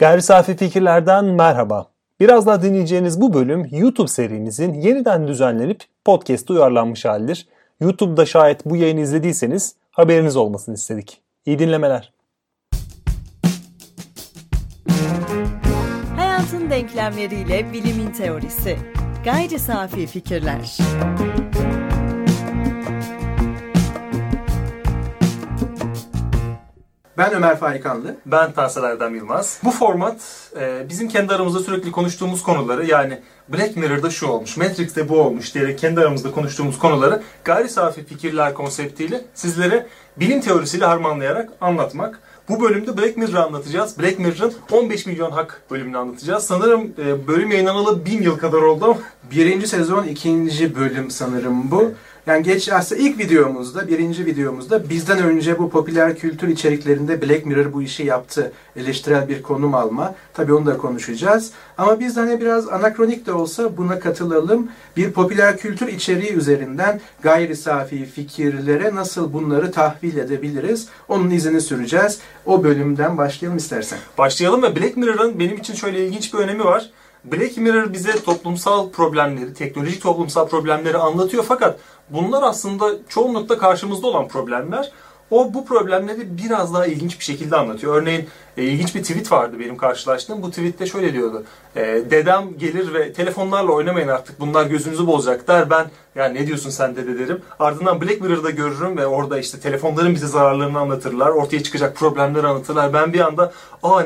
Gayri safi fikirlerden merhaba. Biraz daha dinleyeceğiniz bu bölüm YouTube serimizin yeniden düzenlenip podcast'e uyarlanmış halidir. YouTube'da şayet bu yayını izlediyseniz haberiniz olmasını istedik. İyi dinlemeler. Hayatın denklemleriyle bilimin teorisi. Gayri safi fikirler. Ben Ömer Farik Hanlı. Ben Tanser Erdem Yılmaz. Bu format bizim kendi aramızda sürekli konuştuğumuz konuları, yani Black Mirror'da şu olmuş, Matrix'te bu olmuş diyerek kendi aramızda konuştuğumuz konuları gayri safi fikirler konseptiyle sizlere bilim teorisiyle harmanlayarak anlatmak. Bu bölümde Black Mirror'ı anlatacağız. Black Mirror'ın 15 milyon hak bölümünü anlatacağız. Sanırım bölüm yayınlanalı 1000 yıl kadar oldu ama. 1. sezon 2. bölüm sanırım bu. Yani aslında ilk videomuzda, 1. videomuzda bizden önce bu popüler kültür içeriklerinde Black Mirror bu işi yaptı. Eleştirel bir konum alma. Tabii onu da konuşacağız. Ama biz biraz anakronik de olsa buna katılalım. Bir popüler kültür içeriği üzerinden gayri safi fikirlere nasıl bunları tahvil edebiliriz? Onun izini süreceğiz. O bölümden başlayalım istersen. Başlayalım ve Black Mirror'ın benim için şöyle ilginç bir önemi var. Black Mirror bize toplumsal problemleri, teknolojik toplumsal problemleri anlatıyor fakat bunlar aslında çoğunlukla karşımızda olan problemler. Bu problemleri biraz daha ilginç bir şekilde anlatıyor. Örneğin ilginç bir tweet vardı benim karşılaştığım. Bu tweette şöyle diyordu. Dedem gelir ve telefonlarla oynamayın artık, bunlar gözünüzü bozacak der. Ben ne diyorsun sen dede derim. Ardından Black Mirror'da görürüm ve orada telefonların bize zararlarını anlatırlar. Ortaya çıkacak problemleri anlatırlar. Ben bir anda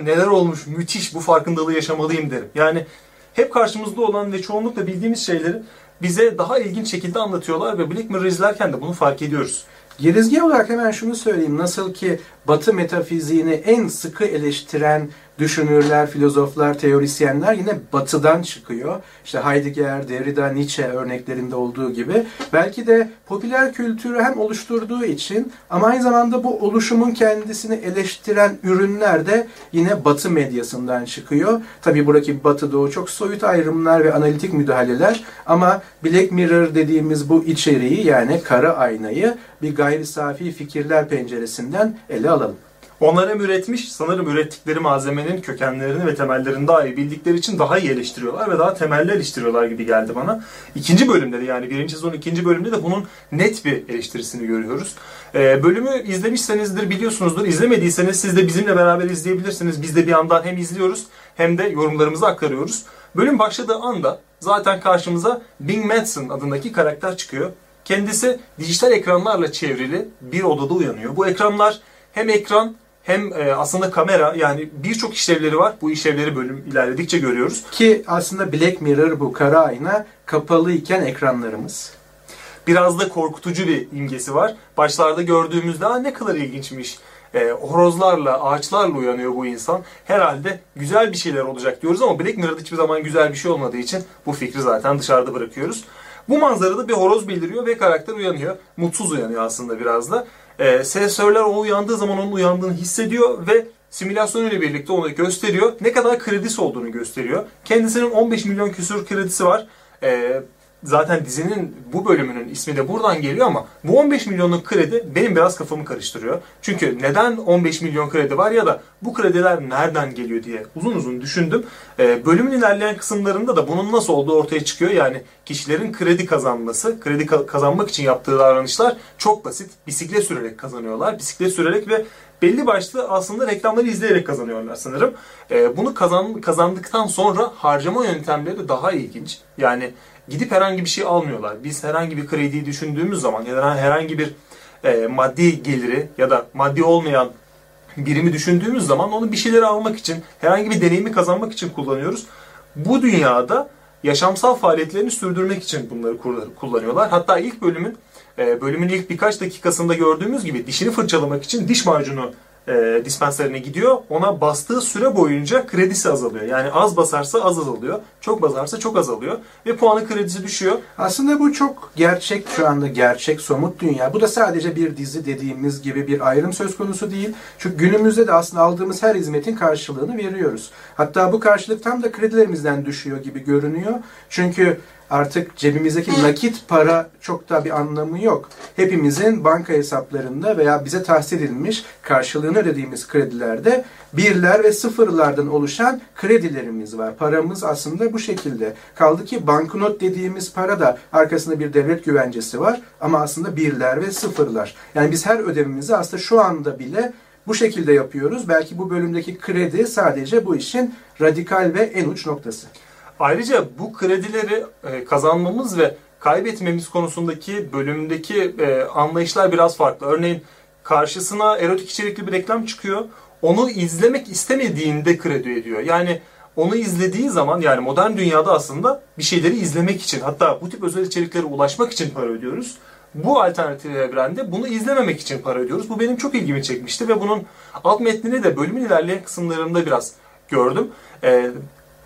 neler olmuş, müthiş, bu farkındalığı yaşamalıyım derim. Yani hep karşımızda olan ve çoğunlukla bildiğimiz şeyleri bize daha ilginç şekilde anlatıyorlar ve Black Mirror izlerken de bunu fark ediyoruz. Girizge olarak hemen şunu söyleyeyim. Nasıl ki Batı metafiziğini en sıkı eleştiren düşünürler, filozoflar, teorisyenler yine Batı'dan çıkıyor. Heidegger, Derrida, Nietzsche örneklerinde olduğu gibi. Belki de popüler kültürü hem oluşturduğu için ama aynı zamanda bu oluşumun kendisini eleştiren ürünler de yine Batı medyasından çıkıyor. Tabii buradaki Batı-Doğu çok soyut ayrımlar ve analitik müdahaleler ama Black Mirror dediğimiz bu içeriği, yani kara aynayı bir gayri safi fikirler penceresinden ele alalım. Onlar hem üretmiş, sanırım ürettikleri malzemenin kökenlerini ve temellerini daha iyi bildikleri için daha iyi eleştiriyorlar ve daha temelli eleştiriyorlar gibi geldi bana. 2. bölümde de, yani 1. sezon 2. bölümde de bunun net bir eleştirisini görüyoruz. Bölümü izlemişsenizdir, biliyorsunuzdur. İzlemediyseniz siz de bizimle beraber izleyebilirsiniz. Biz de bir yandan hem izliyoruz hem de yorumlarımızı aktarıyoruz. Bölüm başladığı anda zaten karşımıza Bing Madsen adındaki karakter çıkıyor. Kendisi dijital ekranlarla çevrili bir odada uyanıyor. Bu ekranlar hem ekran hem aslında kamera, yani birçok işlevleri var. Bu işlevleri bölüm ilerledikçe görüyoruz. Ki aslında Black Mirror, bu kara ayna, kapalı iken ekranlarımız. Biraz da korkutucu bir imgesi var. Başlarda gördüğümüzde ne kadar ilginçmiş. Horozlarla, ağaçlarla uyanıyor bu insan. Herhalde güzel bir şeyler olacak diyoruz ama Black Mirror'da hiçbir zaman güzel bir şey olmadığı için bu fikri zaten dışarıda bırakıyoruz. Bu manzarada bir horoz bildiriyor ve karakter uyanıyor. Mutsuz uyanıyor aslında biraz da. Sensörler o uyandığı zaman onun uyandığını hissediyor ve simülasyon ile birlikte onu gösteriyor. Ne kadar kredisi olduğunu gösteriyor. Kendisinin 15 milyon küsur kredisi var. Zaten dizinin bu bölümünün ismi de buradan geliyor ama bu 15 milyonluk kredi benim biraz kafamı karıştırıyor. Çünkü neden 15 milyon kredi var ya da bu krediler nereden geliyor diye uzun uzun düşündüm. Bölümün ilerleyen kısımlarında da bunun nasıl olduğu ortaya çıkıyor. Yani kişilerin kredi kazanması, kredi kazanmak için yaptığı davranışlar çok basit. Bisiklet sürerek kazanıyorlar. Bisiklet sürerek ve belli başlı aslında reklamları izleyerek kazanıyorlar sanırım. Bunu kazandıktan sonra harcama yöntemleri de daha ilginç. Yani gidip herhangi bir şey almıyorlar. Biz herhangi bir krediyi düşündüğümüz zaman ya da herhangi bir maddi geliri ya da maddi olmayan birimi düşündüğümüz zaman onu bir şeyleri almak için, herhangi bir deneyimi kazanmak için kullanıyoruz. Bu dünyada yaşamsal faaliyetlerini sürdürmek için bunları kullanıyorlar. Hatta ilk bölümün ilk birkaç dakikasında gördüğümüz gibi dişini fırçalamak için diş macunu dispenserine gidiyor. Ona bastığı süre boyunca kredisi azalıyor. Yani az basarsa az azalıyor. Çok basarsa çok azalıyor. Ve puanı, kredisi düşüyor. Aslında bu çok gerçek, şu anda gerçek, somut dünya. Bu da sadece bir dizi dediğimiz gibi bir ayrım söz konusu değil. Çünkü günümüzde de aslında aldığımız her hizmetin karşılığını veriyoruz. Hatta bu karşılık tam da kredilerimizden düşüyor gibi görünüyor. Çünkü artık cebimizdeki nakit para çok da bir anlamı yok. Hepimizin banka hesaplarında veya bize tahsil edilmiş, karşılığını ödediğimiz kredilerde birler ve sıfırlardan oluşan kredilerimiz var. Paramız aslında bu şekilde. Kaldı ki banknot dediğimiz para da arkasında bir devlet güvencesi var ama aslında birler ve sıfırlar. Yani biz her ödemimizi aslında şu anda bile bu şekilde yapıyoruz. Belki bu bölümdeki kredi sadece bu işin radikal ve en uç noktası. Ayrıca bu kredileri kazanmamız ve kaybetmemiz konusundaki bölümdeki anlayışlar biraz farklı. Örneğin karşısına erotik içerikli bir reklam çıkıyor. Onu izlemek istemediğinde kredi ediyor. Yani onu izlediği zaman, yani modern dünyada aslında bir şeyleri izlemek için, hatta bu tip özel içeriklere ulaşmak için para ödüyoruz. Bu alternatif evrende bunu izlememek için para ödüyoruz. Bu benim çok ilgimi çekmişti ve bunun alt metnini de bölümün ilerleyen kısımlarında biraz gördüm.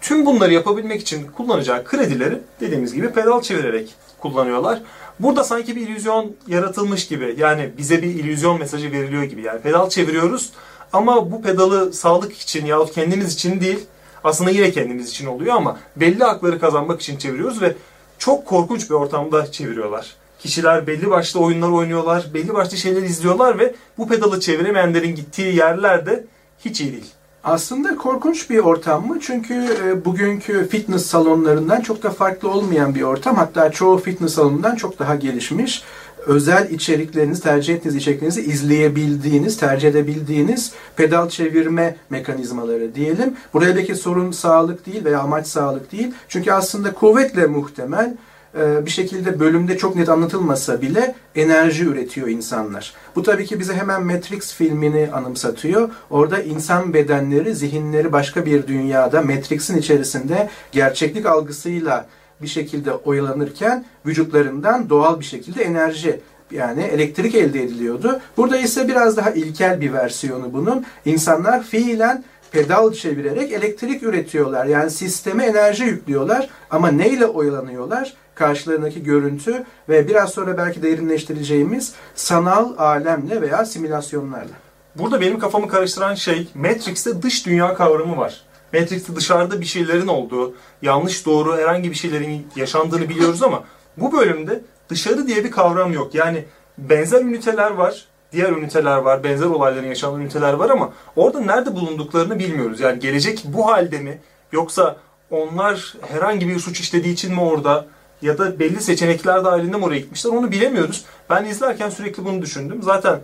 Tüm bunları yapabilmek için kullanacağı kredileri dediğimiz gibi pedal çevirerek kullanıyorlar. Burada sanki bir illüzyon yaratılmış gibi, yani bize bir illüzyon mesajı veriliyor gibi. Yani pedal çeviriyoruz ama bu pedalı sağlık için yahut kendimiz için değil, aslında yine kendimiz için oluyor ama belli hakları kazanmak için çeviriyoruz ve çok korkunç bir ortamda çeviriyorlar. Kişiler belli başlı oyunlar oynuyorlar, belli başlı şeyler izliyorlar ve bu pedalı çeviremeyenlerin gittiği yerler de hiç iyi değil. Aslında korkunç bir ortam mı? Çünkü bugünkü fitness salonlarından çok da farklı olmayan bir ortam. Hatta çoğu fitness salonundan çok daha gelişmiş. Özel içeriklerinizi, tercih ettiğiniz içeriklerinizi izleyebildiğiniz, tercih edebildiğiniz pedal çevirme mekanizmaları diyelim. Buradaki sorun sağlık değil veya amaç sağlık değil. Çünkü aslında kuvvetle muhtemel bir şekilde bölümde çok net anlatılmasa bile enerji üretiyor insanlar. Bu tabii ki bize hemen Matrix filmini anımsatıyor. Orada insan bedenleri, zihinleri başka bir dünyada, Matrix'in içerisinde gerçeklik algısıyla bir şekilde oyalanırken vücutlarından doğal bir şekilde enerji, yani elektrik elde ediliyordu. Burada ise biraz daha ilkel bir versiyonu bunun. İnsanlar fiilen pedal çevirerek elektrik üretiyorlar. Yani sisteme enerji yüklüyorlar ama neyle oyalanıyorlar? Karşılarındaki görüntü ve biraz sonra belki derinleştireceğimiz sanal alemle veya simülasyonlarla. Burada benim kafamı karıştıran şey, Matrix'te dış dünya kavramı var. Matrix'te dışarıda bir şeylerin olduğu, yanlış doğru herhangi bir şeylerin yaşandığını biliyoruz ama bu bölümde dışarı diye bir kavram yok. Yani benzer üniteler var, diğer üniteler var, benzer olayların yaşandığı üniteler var ama orada nerede bulunduklarını bilmiyoruz. Yani gelecek bu halde mi, yoksa onlar herhangi bir suç işlediği için mi orada, ya da belli seçenekler dahilinde mi oraya gitmişler, onu bilemiyoruz. Ben izlerken sürekli bunu düşündüm. Zaten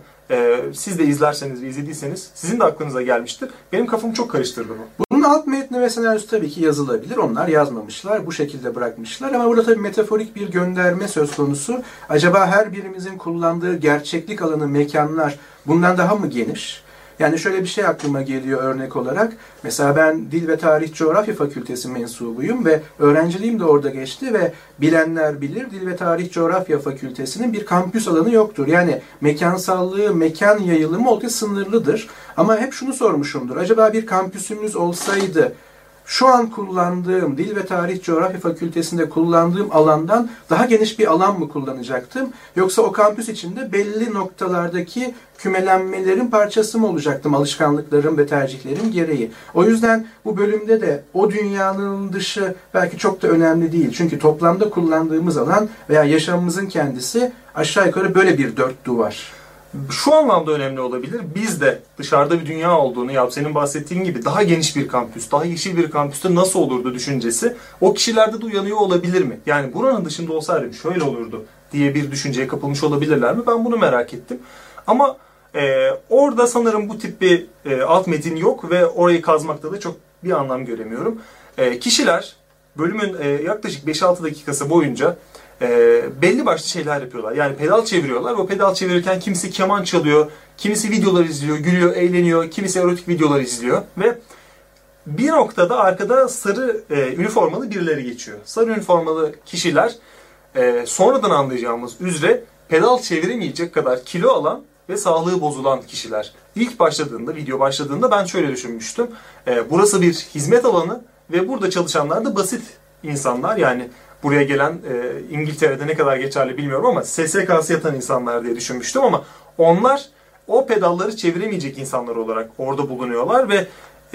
siz de izlerseniz ve izlediyseniz sizin de aklınıza gelmiştir. Benim kafamı çok karıştırdı bu. Bunun alt metni ve senaryosu tabii ki yazılabilir. Onlar yazmamışlar, bu şekilde bırakmışlar. Ama burada tabii metaforik bir gönderme söz konusu. Acaba her birimizin kullandığı gerçeklik alanı, mekanlar bundan daha mı geniş? Yani şöyle bir şey aklıma geliyor örnek olarak. Mesela ben Dil ve Tarih Coğrafya Fakültesi mensubuyum ve öğrenciliğim de orada geçti ve bilenler bilir, Dil ve Tarih Coğrafya Fakültesi'nin bir kampüs alanı yoktur. Yani mekansallığı, mekan yayılımı oldukça sınırlıdır. Ama hep şunu sormuşumdur. Acaba bir kampüsümüz olsaydı şu an kullandığım Dil ve Tarih Coğrafya Fakültesi'nde kullandığım alandan daha geniş bir alan mı kullanacaktım? Yoksa o kampüs içinde belli noktalardaki kümelenmelerin parçası mı olacaktım alışkanlıklarım ve tercihlerim gereği? O yüzden bu bölümde de o dünyanın dışı belki çok da önemli değil. Çünkü toplamda kullandığımız alan veya yaşamımızın kendisi aşağı yukarı böyle bir dört duvar. Şu anlamda önemli olabilir. Biz de dışarıda bir dünya olduğunu, ya senin bahsettiğin gibi daha geniş bir kampüs, daha yeşil bir kampüste nasıl olurdu düşüncesi o kişilerde de uyanıyor olabilir mi? Yani buranın dışında olsaydım şöyle olurdu diye bir düşünceye kapılmış olabilirler mi? Ben bunu merak ettim. Ama orada sanırım bu tip bir alt metin yok ve orayı kazmakta da çok bir anlam göremiyorum. Kişiler bölümün yaklaşık 5-6 dakikası boyunca belli başlı şeyler yapıyorlar. Yani pedal çeviriyorlar. O pedal çevirirken kimisi keman çalıyor, kimisi videolar izliyor, gülüyor, eğleniyor, kimisi erotik videolar izliyor ve bir noktada arkada sarı üniformalı birileri geçiyor. Sarı üniformalı kişiler sonradan anlayacağımız üzere pedal çeviremeyecek kadar kilo alan ve sağlığı bozulan kişiler. İlk başladığında, video başladığında ben şöyle düşünmüştüm. Burası bir hizmet alanı ve burada çalışanlar da basit insanlar, yani buraya gelen İngiltere'de ne kadar geçerli bilmiyorum ama SSK'sı yatan insanlar diye düşünmüştüm ama onlar o pedalları çeviremeyecek insanlar olarak orada bulunuyorlar ve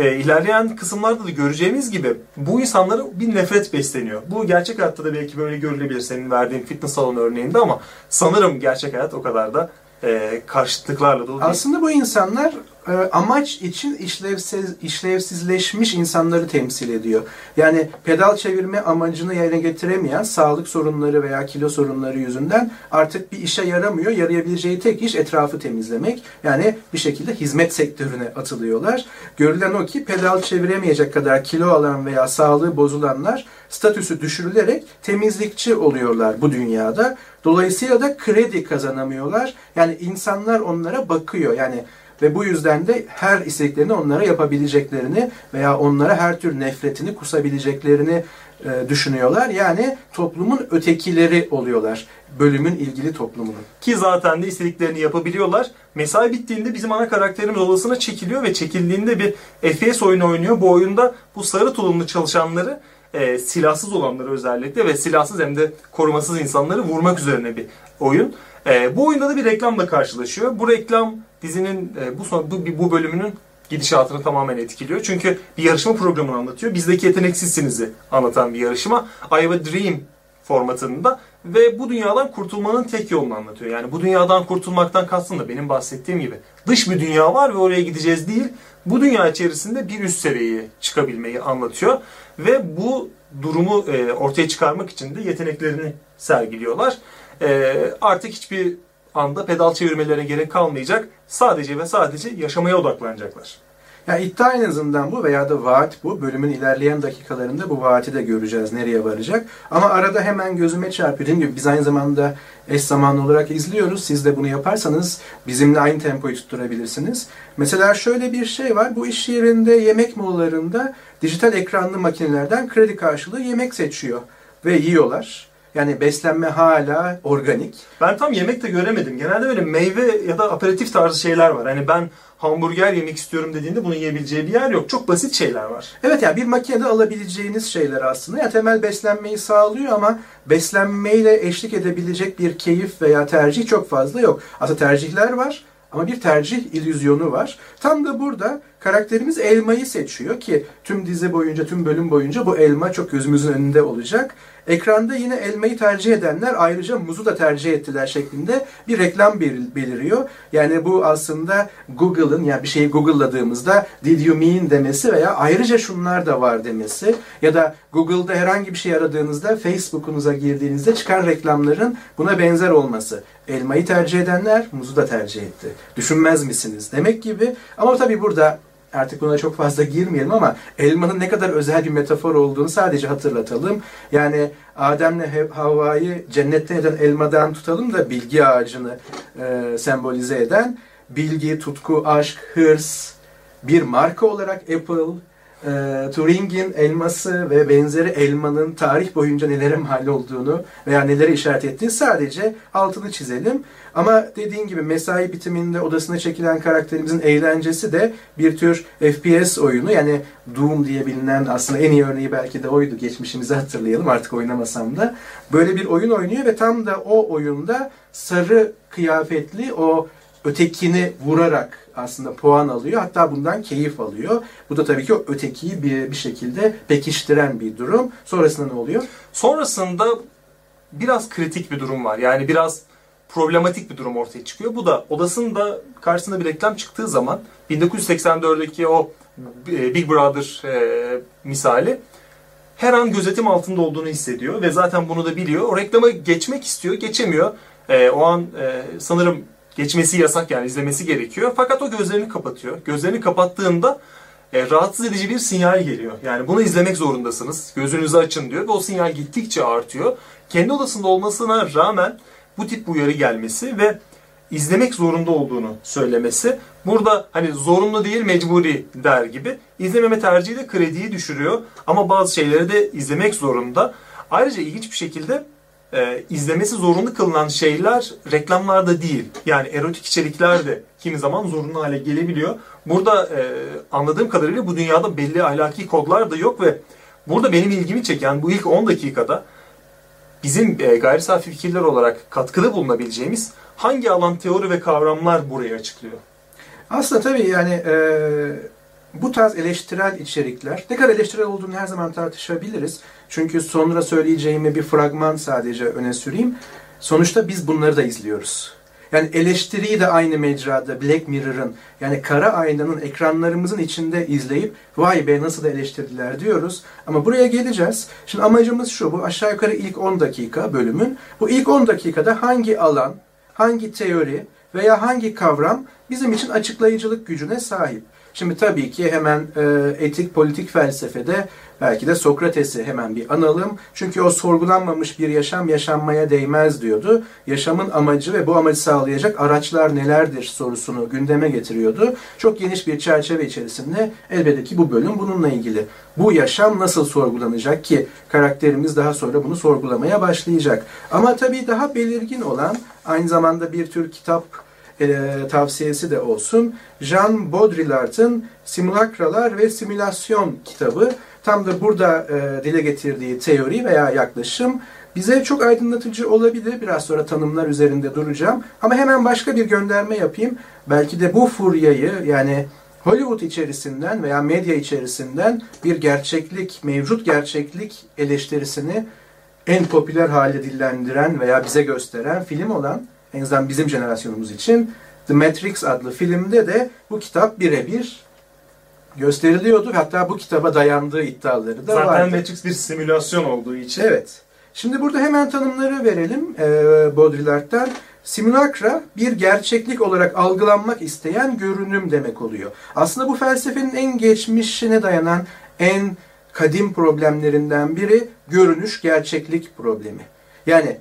ilerleyen kısımlarda da göreceğimiz gibi bu insanlara bir nefret besleniyor. Bu gerçek hayatta da belki böyle görülebilir senin verdiğin fitness salonu örneğinde ama sanırım gerçek hayat o kadar da karşıtlıklarla dolu değil. Aslında bu insanlar amaç için işlevsizleşmiş insanları temsil ediyor. Yani pedal çevirme amacını yerine getiremeyen, sağlık sorunları veya kilo sorunları yüzünden artık bir işe yaramıyor. Yarayabileceği tek iş etrafı temizlemek. Yani bir şekilde hizmet sektörüne atılıyorlar. Görülen o ki pedal çeviremeyecek kadar kilo alan veya sağlığı bozulanlar statüsü düşürülerek temizlikçi oluyorlar bu dünyada. Dolayısıyla da kredi kazanamıyorlar. Yani insanlar onlara bakıyor. Yani ve bu yüzden de her isteklerini onlara yapabileceklerini veya onlara her tür nefretini kusabileceklerini düşünüyorlar. Yani toplumun ötekileri oluyorlar. Bölümün ilgili toplumunun. Ki zaten de istediklerini yapabiliyorlar. Mesai bittiğinde bizim ana karakterimiz odasına çekiliyor ve çekildiğinde bir FPS oyunu oynuyor. Bu oyunda bu sarı tulumlu çalışanları, silahsız olanları özellikle ve silahsız hem de korumasız insanları vurmak üzerine bir oyun. Bu oyunda da bir reklamla karşılaşıyor. Bu reklam dizinin bu bölümünün gidişatını tamamen etkiliyor. Çünkü bir yarışma programını anlatıyor. Bizdeki yeteneksizsinizi anlatan bir yarışma. I have a dream formatında ve bu dünyadan kurtulmanın tek yolunu anlatıyor. Yani bu dünyadan kurtulmaktan kastım da benim bahsettiğim gibi dış bir dünya var ve oraya gideceğiz değil. Bu dünya içerisinde bir üst seviyeye çıkabilmeyi anlatıyor. Ve bu durumu ortaya çıkarmak için de yeteneklerini sergiliyorlar. Artık hiçbir anda pedal çevirmelerine gerek kalmayacak. Sadece ve sadece yaşamaya odaklanacaklar. Yani iddia en azından bu veya da vaat bu. Bölümün ilerleyen dakikalarında bu vaati de göreceğiz nereye varacak. Ama arada hemen gözüme çarpıyor. Dediğim gibi biz aynı zamanda eş zamanlı olarak izliyoruz. Siz de bunu yaparsanız bizimle aynı tempoyu tutturabilirsiniz. Mesela şöyle bir şey var. Bu iş yerinde yemek molalarında dijital ekranlı makinelerden kredi karşılığı yemek seçiyor ve yiyorlar. Yani beslenme hala organik. Ben tam yemek de göremedim. Genelde böyle meyve ya da aperatif tarzı şeyler var. Hani ben hamburger yemek istiyorum dediğinde bunu yiyebileceği bir yer yok. Çok basit şeyler var. Evet ya yani bir makinede alabileceğiniz şeyler aslında. Ya yani temel beslenmeyi sağlıyor ama beslenmeyle eşlik edebilecek bir keyif veya tercih çok fazla yok. Aslında tercihler var ama bir tercih illüzyonu var. Tam da burada karakterimiz elmayı seçiyor ki tüm dizi boyunca, tüm bölüm boyunca bu elma çok gözümüzün önünde olacak. Ekranda yine elmayı tercih edenler ayrıca muzu da tercih ettiler şeklinde bir reklam beliriyor. Yani bu aslında Google'ın yani bir şeyi Google'ladığımızda did you mean demesi veya ayrıca şunlar da var demesi ya da Google'da herhangi bir şey aradığınızda Facebook'unuza girdiğinizde çıkan reklamların buna benzer olması. Elmayı tercih edenler muzu da tercih etti. Düşünmez misiniz demek gibi ama tabii burada artık buna çok fazla girmeyelim ama elmanın ne kadar özel bir metafor olduğunu sadece hatırlatalım. Yani Adem'le Havva'yı cennetten eden elmadan tutalım da bilgi ağacını sembolize eden bilgi, tutku, aşk, hırs, bir marka olarak Apple, Turing'in elması ve benzeri elmanın tarih boyunca nelere mal olduğunu veya nelere işaret ettiği sadece altını çizelim. Ama dediğin gibi mesai bitiminde odasına çekilen karakterimizin eğlencesi de bir tür FPS oyunu. Yani Doom diye bilinen aslında en iyi örneği belki de oydu. Geçmişimizi hatırlayalım artık oynamasam da. Böyle bir oyun oynuyor ve tam da o oyunda sarı kıyafetli o ötekini vurarak aslında puan alıyor. Hatta bundan keyif alıyor. Bu da tabii ki o ötekiyi bir şekilde pekiştiren bir durum. Sonrasında ne oluyor? Sonrasında biraz kritik bir durum var. Yani biraz problematik bir durum ortaya çıkıyor. Bu da odasında karşısında bir reklam çıktığı zaman 1984'deki o Big Brother misali her an gözetim altında olduğunu hissediyor ve zaten bunu da biliyor. O reklama geçmek istiyor, geçemiyor. O an sanırım geçmesi yasak yani izlemesi gerekiyor. Fakat o gözlerini kapatıyor. Gözlerini kapattığında rahatsız edici bir sinyal geliyor. Yani bunu izlemek zorundasınız. Gözünüzü açın diyor ve o sinyal gittikçe artıyor. Kendi odasında olmasına rağmen bu tip uyarı gelmesi ve izlemek zorunda olduğunu söylemesi. Burada hani zorunlu değil mecburi der gibi. İzlememe tercihi de krediyi düşürüyor. Ama bazı şeyleri de izlemek zorunda. Ayrıca ilginç bir şekilde izlemesi zorunlu kılınan şeyler reklamlarda değil. Yani erotik içerikler de kimi zaman zorunlu hale gelebiliyor. Burada anladığım kadarıyla bu dünyada belli ahlaki kodlar da yok ve burada benim ilgimi çeken bu ilk 10 dakikada bizim gayri safi fikirler olarak katkıda bulunabileceğimiz hangi alan teori ve kavramlar buraya açıklıyor? Aslında tabii yani bu tarz eleştirel içerikler, ne kadar eleştirel olduğunu her zaman tartışabiliriz. Çünkü sonra söyleyeceğime bir fragman sadece öne süreyim. Sonuçta biz bunları da izliyoruz. Yani eleştiriyi de aynı mecrada, Black Mirror'ın, yani kara aynanın ekranlarımızın içinde izleyip vay be nasıl da eleştirdiler diyoruz. Ama buraya geleceğiz. Şimdi amacımız şu, bu aşağı yukarı ilk 10 dakika bölümün. Bu ilk 10 dakikada hangi alan, hangi teori veya hangi kavram bizim için açıklayıcılık gücüne sahip? Şimdi tabii ki hemen etik, politik felsefede belki de Sokrates'i hemen bir analım. Çünkü o sorgulanmamış bir yaşam yaşanmaya değmez diyordu. Yaşamın amacı ve bu amacı sağlayacak araçlar nelerdir sorusunu gündeme getiriyordu. Çok geniş bir çerçeve içerisinde elbette ki bu bölüm bununla ilgili. Bu yaşam nasıl sorgulanacak ki karakterimiz daha sonra bunu sorgulamaya başlayacak. Ama tabii daha belirgin olan aynı zamanda bir tür kitap tavsiyesi de olsun. Jean Baudrillard'ın Simulakralar ve Simülasyon kitabı tam da burada dile getirdiği teori veya yaklaşım bize çok aydınlatıcı olabilir. Biraz sonra tanımlar üzerinde duracağım. Ama hemen başka bir gönderme yapayım. Belki de bu furyayı, yani Hollywood içerisinden veya medya içerisinden bir gerçeklik, mevcut gerçeklik eleştirisini en popüler hale dillendiren veya bize gösteren film olan, en azından bizim jenerasyonumuz için, The Matrix adlı filmde de bu kitap birebir gösteriliyordu. Hatta bu kitaba dayandığı iddiaları da vardı. Zaten Matrix bir simülasyon olduğu için. Evet. Şimdi burada hemen tanımları verelim Baudrillard'dan. Simülakra bir gerçeklik olarak algılanmak isteyen görünüm demek oluyor. Aslında bu felsefenin en geçmişine dayanan en kadim problemlerinden biri görünüş gerçeklik problemi. Yani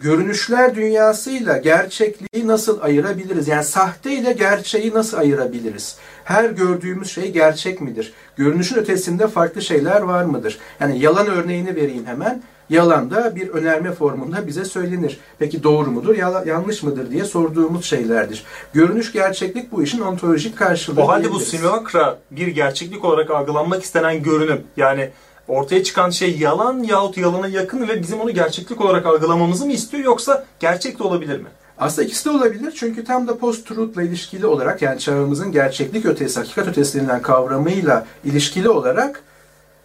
görünüşler dünyasıyla gerçekliği nasıl ayırabiliriz? Yani sahte ile gerçeği nasıl ayırabiliriz? Her gördüğümüz şey gerçek midir? Görünüşün ötesinde farklı şeyler var mıdır? Yani yalan örneğini vereyim hemen. Yalan da bir önerme formunda bize söylenir. Peki doğru mudur, yanlış mıdır diye sorduğumuz şeylerdir. Görünüş gerçeklik bu işin ontolojik karşılığı. O halde bu simulakra bir gerçeklik olarak algılanmak istenen görünüm, yani ortaya çıkan şey yalan yahut yalana yakın ve bizim onu gerçeklik olarak algılamamızı mı istiyor, yoksa gerçek de olabilir mi? Aslında ikisi de olabilir, çünkü tam da post-truth'la ilişkili olarak, yani çağımızın gerçeklik ötesi, hakikat ötesi denilen kavramıyla ilişkili olarak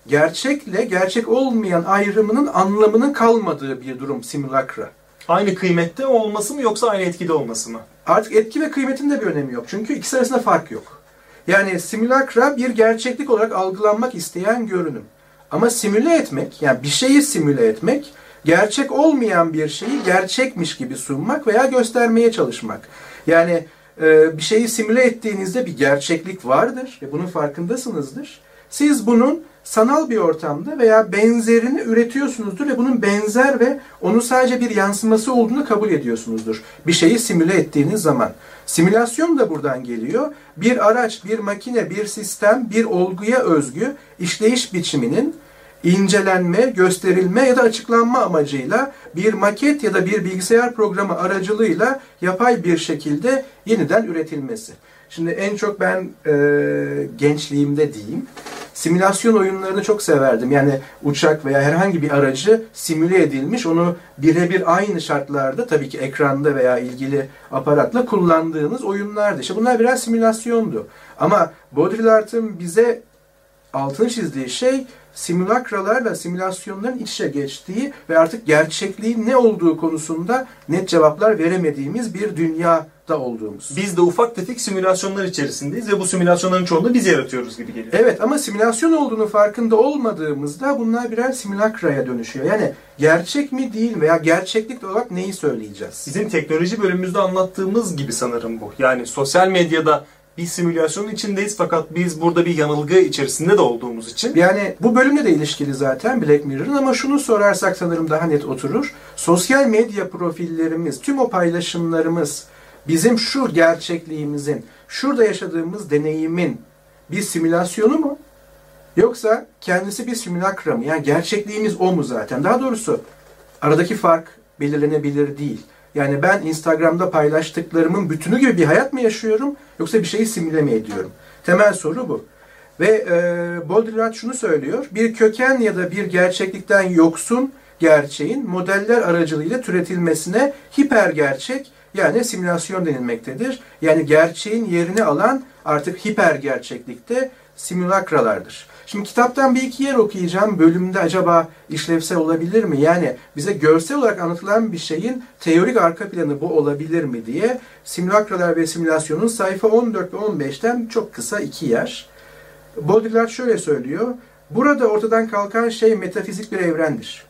gerçekle gerçek olmayan ayrımının anlamının kalmadığı bir durum simulakra. Aynı kıymette olması mı, yoksa aynı etkide olması mı? Artık etki ve kıymetin de bir önemi yok, çünkü ikisi arasında fark yok. Yani simulakra bir gerçeklik olarak algılanmak isteyen görünüm. Ama simüle etmek, yani bir şeyi simüle etmek, gerçek olmayan bir şeyi gerçekmiş gibi sunmak veya göstermeye çalışmak. Yani bir şeyi simüle ettiğinizde bir gerçeklik vardır ve bunun farkındasınızdır. Siz bunun sanal bir ortamda veya benzerini üretiyorsunuzdur ve bunun benzer ve onun sadece bir yansıması olduğunu kabul ediyorsunuzdur. Bir şeyi simüle ettiğiniz zaman. Simülasyon da buradan geliyor. Bir araç, bir makine, bir sistem, bir olguya özgü işleyiş biçiminin incelenme, gösterilme ya da açıklanma amacıyla bir maket ya da bir bilgisayar programı aracılığıyla yapay bir şekilde yeniden üretilmesi. Şimdi en çok ben gençliğimde diyeyim, simülasyon oyunlarını çok severdim. Yani uçak veya herhangi bir aracı simüle edilmiş, onu birebir aynı şartlarda, tabii ki ekranda veya ilgili aparatla kullandığınız oyunlardı. İşte bunlar biraz simülasyondu. Ama Baudrillard'ın bize altını çizdiği şey, simülakralar ve simülasyonların iç içe geçtiği ve artık gerçekliğin ne olduğu konusunda net cevaplar veremediğimiz bir dünya olduğumuz. Biz de ufak tefek simülasyonlar içerisindeyiz ve bu simülasyonların çoğunu biz yaratıyoruz gibi geliyor. Evet, ama simülasyon olduğunu farkında olmadığımızda bunlar birer simülakraya dönüşüyor. Yani gerçek mi değil veya gerçeklik olarak neyi söyleyeceğiz? Bizim teknoloji bölümümüzde anlattığımız gibi sanırım bu. Yani sosyal medyada bir simülasyonun içindeyiz fakat biz burada bir yanılgı içerisinde de olduğumuz için. Yani bu bölümle de ilişkili zaten Black Mirror'ın, ama şunu sorarsak sanırım daha net oturur. Sosyal medya profillerimiz, tüm o paylaşımlarımız bizim şu gerçekliğimizin, şurada yaşadığımız deneyimin bir simülasyonu mu? Yoksa kendisi bir simülakra mı? Yani gerçekliğimiz o mu zaten? Daha doğrusu aradaki fark belirlenebilir değil. Yani ben Instagram'da paylaştıklarımın bütünü gibi bir hayat mı yaşıyorum? Yoksa bir şeyi simüle mi ediyorum? Temel soru bu. Ve Baudrillard şunu söylüyor. Bir köken ya da bir gerçeklikten yoksun gerçeğin modeller aracılığıyla türetilmesine hipergerçek, yani simülasyon denilmektedir. Yani gerçeğin yerini alan artık hiper gerçeklikte simülakralardır. Şimdi kitaptan bir iki yer okuyacağım. Bölümde acaba işlevsel olabilir mi? Yani bize görsel olarak anlatılan bir şeyin teorik arka planı bu olabilir mi diye Simulakralar ve Simülasyon'un sayfa 14 ve 15'ten çok kısa iki yer. Baudrillard şöyle söylüyor. Burada ortadan kalkan şey metafizik bir evrendir.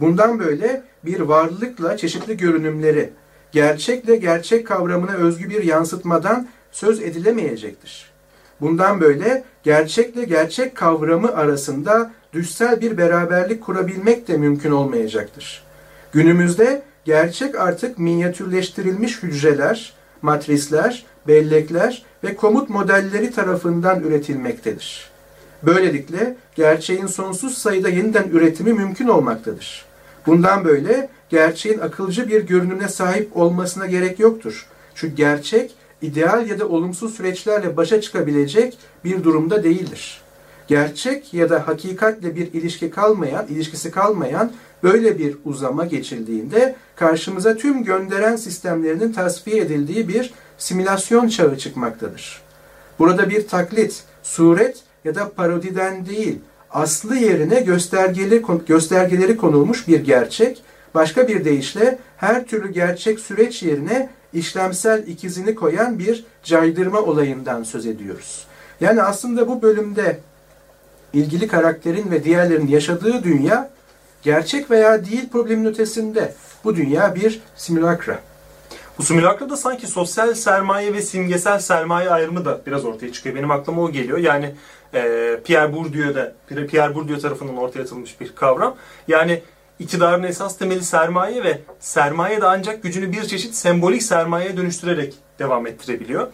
Bundan böyle bir varlıkla çeşitli görünümleri, gerçekle gerçek kavramına özgü bir yansıtmadan söz edilemeyecektir. Bundan böyle gerçekle gerçek kavramı arasında düşsel bir beraberlik kurabilmek de mümkün olmayacaktır. Günümüzde gerçek artık minyatürleştirilmiş hücreler, matrisler, bellekler ve komut modelleri tarafından üretilmektedir. Böylelikle gerçeğin sonsuz sayıda yeniden üretimi mümkün olmaktadır. Bundan böyle gerçeğin akılcı bir görünümüne sahip olmasına gerek yoktur. Çünkü gerçek, ideal ya da olumsuz süreçlerle başa çıkabilecek bir durumda değildir. Gerçek ya da hakikatle bir ilişkisi kalmayan böyle bir uzama geçildiğinde karşımıza tüm gönderen sistemlerinin tasfiye edildiği bir simülasyon çağı çıkmaktadır. Burada bir taklit, suret ya da parodiden değil, aslı yerine göstergeleri konulmuş bir gerçek, başka bir deyişle her türlü gerçek süreç yerine işlemsel ikizini koyan bir caydırma olayından söz ediyoruz. Yani aslında bu bölümde ilgili karakterin ve diğerlerinin yaşadığı dünya gerçek veya değil problemin ötesinde. Bu dünya bir simülakra. Bu simülakrada sanki sosyal sermaye ve simgesel sermaye ayrımı da biraz ortaya çıkıyor. Benim aklıma o geliyor. Yani Pierre Bourdieu tarafından ortaya atılmış bir kavram. Yani iktidarın esas temeli sermaye ve sermaye de ancak gücünü bir çeşit sembolik sermayeye dönüştürerek devam ettirebiliyor.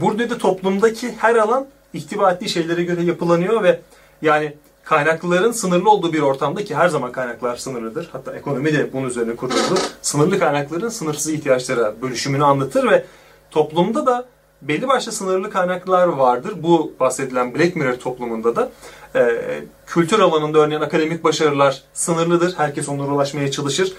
Burada da toplumdaki her alan ihtiva ettiği şeylere göre yapılanıyor ve yani kaynakların sınırlı olduğu bir ortamda ki her zaman kaynaklar sınırlıdır. Hatta ekonomi de bunun üzerine kurulur. Sınırlı kaynakların sınırsız ihtiyaçlara bölüşümünü anlatır ve toplumda da belli başlı sınırlı kaynaklar vardır. Bu bahsedilen Black Mirror toplumunda da kültür alanında örneğin akademik başarılar sınırlıdır. Herkes onlara ulaşmaya çalışır.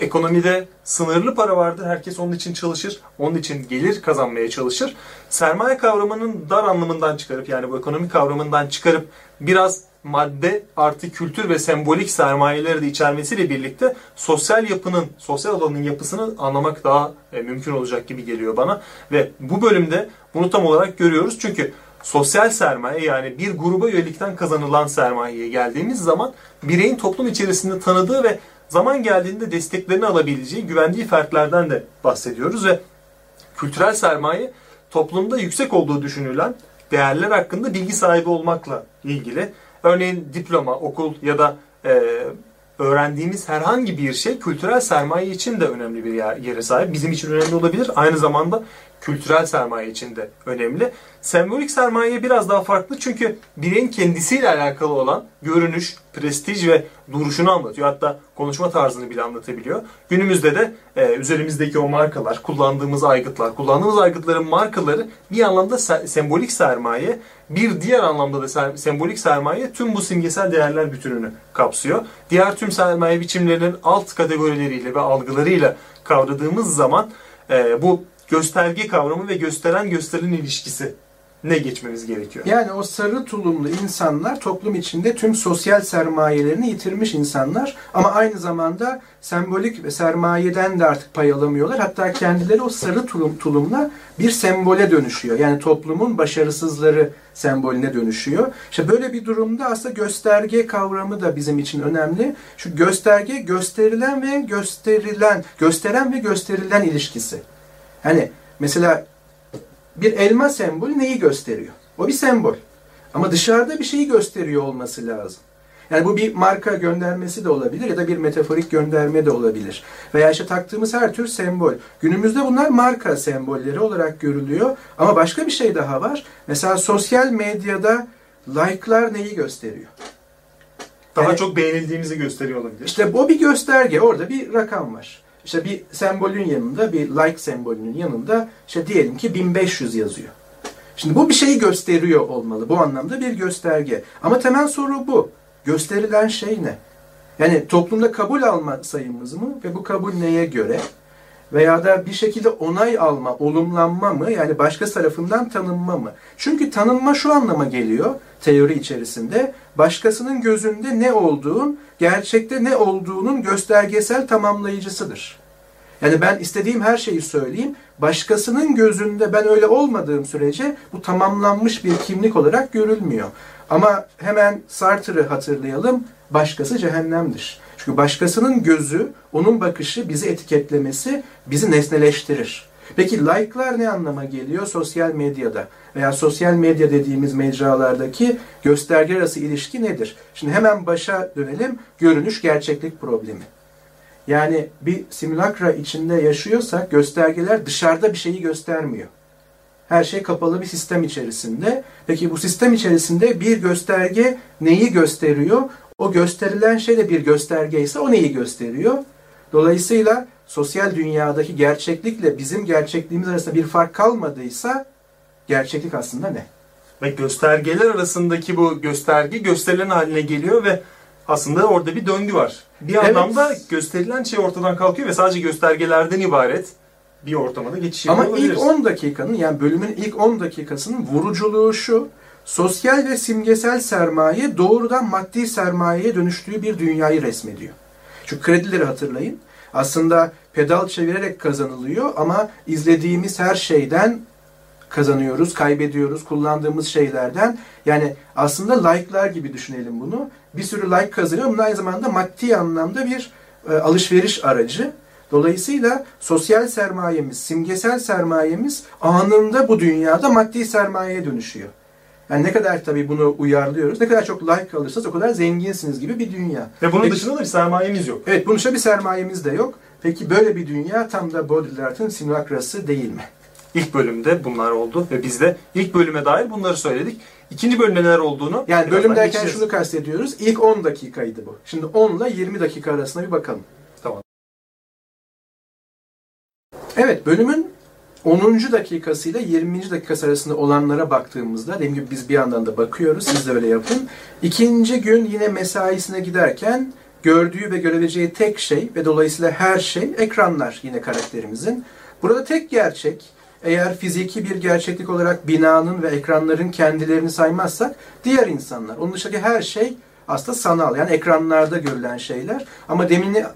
Ekonomide sınırlı para vardır. Herkes onun için çalışır. Onun için gelir kazanmaya çalışır. Sermaye kavramının dar anlamından çıkarıp yani bu ekonomik kavramından çıkarıp biraz madde artı kültür ve sembolik sermayeleri de içermesiyle birlikte sosyal yapının, sosyal alanın yapısını anlamak daha mümkün olacak gibi geliyor bana. Ve bu bölümde bunu tam olarak görüyoruz. Çünkü sosyal sermaye yani bir gruba üyelikten kazanılan sermayeye geldiğimiz zaman bireyin toplum içerisinde tanıdığı ve zaman geldiğinde desteklerini alabileceği, güvendiği fertlerden de bahsediyoruz ve kültürel sermaye toplumda yüksek olduğu düşünülen değerler hakkında bilgi sahibi olmakla ilgili. Örneğin diploma, okul ya da öğrendiğimiz herhangi bir şey kültürel sermaye için de önemli bir yere sahip. Bizim için önemli olabilir. Aynı zamanda kültürel sermaye için de önemli. Sembolik sermaye biraz daha farklı çünkü bireyin kendisiyle alakalı olan görünüş, prestij ve duruşunu anlatıyor. Hatta konuşma tarzını bile anlatabiliyor. Günümüzde de üzerimizdeki o markalar, kullandığımız aygıtların markaları bir anlamda sembolik sermaye, bir diğer anlamda da sembolik sermaye tüm bu simgesel değerler bütününü kapsıyor. Diğer tüm sermaye biçimlerinin alt kategorileriyle ve algılarıyla kavradığımız zaman bu gösterge kavramı ve gösteren-gösterilen ilişkisi ne geçmemiz gerekiyor? Yani o sarı tulumlu insanlar toplum içinde tüm sosyal sermayelerini yitirmiş insanlar ama aynı zamanda sembolik sermayeden de artık pay alamıyorlar. Hatta kendileri o sarı tulumla bir sembole dönüşüyor. Yani toplumun başarısızları sembolüne dönüşüyor. İşte böyle bir durumda aslında gösterge kavramı da bizim için önemli. Şu gösterge gösteren ve gösterilen ilişkisi. Hani mesela bir elma sembolü neyi gösteriyor? O bir sembol. Ama dışarıda bir şeyi gösteriyor olması lazım. Yani bu bir marka göndermesi de olabilir ya da bir metaforik gönderme de olabilir. Veya işte taktığımız her tür sembol. Günümüzde bunlar marka sembolleri olarak görülüyor. Ama başka bir şey daha var. Mesela sosyal medyada like'lar neyi gösteriyor? Daha çok beğenildiğimizi gösteriyor olabilir. İşte bu bir gösterge. Orada bir rakam var. İşte bir sembolün yanında, bir like sembolünün yanında işte diyelim ki 1500 yazıyor. Şimdi bu bir şeyi gösteriyor olmalı. Bu anlamda bir gösterge. Ama temel soru bu. Gösterilen şey ne? Yani toplumda kabul alma sayımız mı ve bu kabul neye göre? veya da bir şekilde onay alma, olumlanma mı? Yani başka tarafından tanınma mı? Çünkü tanınma şu anlama geliyor teori içerisinde. Başkasının gözünde ne olduğun, gerçekte ne olduğunun göstergesel tamamlayıcısıdır. Yani ben istediğim her şeyi söyleyeyim, başkasının gözünde ben öyle olmadığım sürece bu tamamlanmış bir kimlik olarak görülmüyor. Ama hemen Sartre'ı hatırlayalım, başkası cehennemdir. Çünkü başkasının gözü, onun bakışı, bizi etiketlemesi bizi nesneleştirir. Peki like'lar ne anlama geliyor sosyal medyada? Veya sosyal medya dediğimiz mecralardaki gösterge arası ilişki nedir? Şimdi hemen başa dönelim, görünüş gerçeklik problemi. Yani bir simülakra içinde yaşıyorsak göstergeler dışarıda bir şeyi göstermiyor. Her şey kapalı bir sistem içerisinde. Peki bu sistem içerisinde bir gösterge neyi gösteriyor? O gösterilen şey de bir gösterge ise o neyi gösteriyor? Dolayısıyla sosyal dünyadaki gerçeklikle bizim gerçekliğimiz arasında bir fark kalmadıysa gerçeklik aslında ne? Ve göstergeler arasındaki bu gösterge gösterilen haline geliyor ve aslında orada bir döngü var. Bir anlamda gösterilen şey ortadan kalkıyor ve sadece göstergelerden ibaret bir ortamada geçiş yapıyor. Ama ilk 10 dakikanın, yani bölümün ilk 10 dakikasının vuruculuğu şu: sosyal ve simgesel sermaye doğrudan maddi sermayeye dönüştüğü bir dünyayı resmediyor. Çünkü kredileri hatırlayın. Aslında pedal çevirerek kazanılıyor ama izlediğimiz her şeyden kazanıyoruz, kaybediyoruz, kullandığımız şeylerden. Yani aslında like'lar gibi düşünelim bunu. Bir sürü like kazanıyor ama aynı zamanda maddi anlamda bir alışveriş aracı. Dolayısıyla sosyal sermayemiz, simgesel sermayemiz anında bu dünyada maddi sermayeye dönüşüyor. Yani ne kadar tabii bunu uyarlıyoruz, ne kadar çok like alırsanız o kadar zenginsiniz gibi bir dünya. Ve bunun dışında da bir sermayemiz yok. Evet, bunun dışında bir sermayemiz de yok. Peki böyle bir dünya tam da Baudrillard'ın simülakrası değil mi? İlk bölümde bunlar oldu ve biz de ilk bölüme dair bunları söyledik. İkinci bölümde neler olduğunu... Yani bölüm derken geçeceğiz. Şunu kastediyoruz, ilk 10 dakikaydı bu. Şimdi 10 ile 20 dakika arasına bir bakalım. Tamam. Evet, bölümün 10. dakikasıyla 20. dakikası arasında olanlara baktığımızda, dediğim gibi biz bir yandan da bakıyoruz, siz de öyle yapın. İkinci gün yine mesaisine giderken gördüğü ve göreceği tek şey ve dolayısıyla her şey ekranlar yine karakterimizin. Burada tek gerçek, eğer fiziki bir gerçeklik olarak binanın ve ekranların kendilerini saymazsak diğer insanlar. Onun dışındaki her şey aslında sanal, yani ekranlarda görülen şeyler. Ama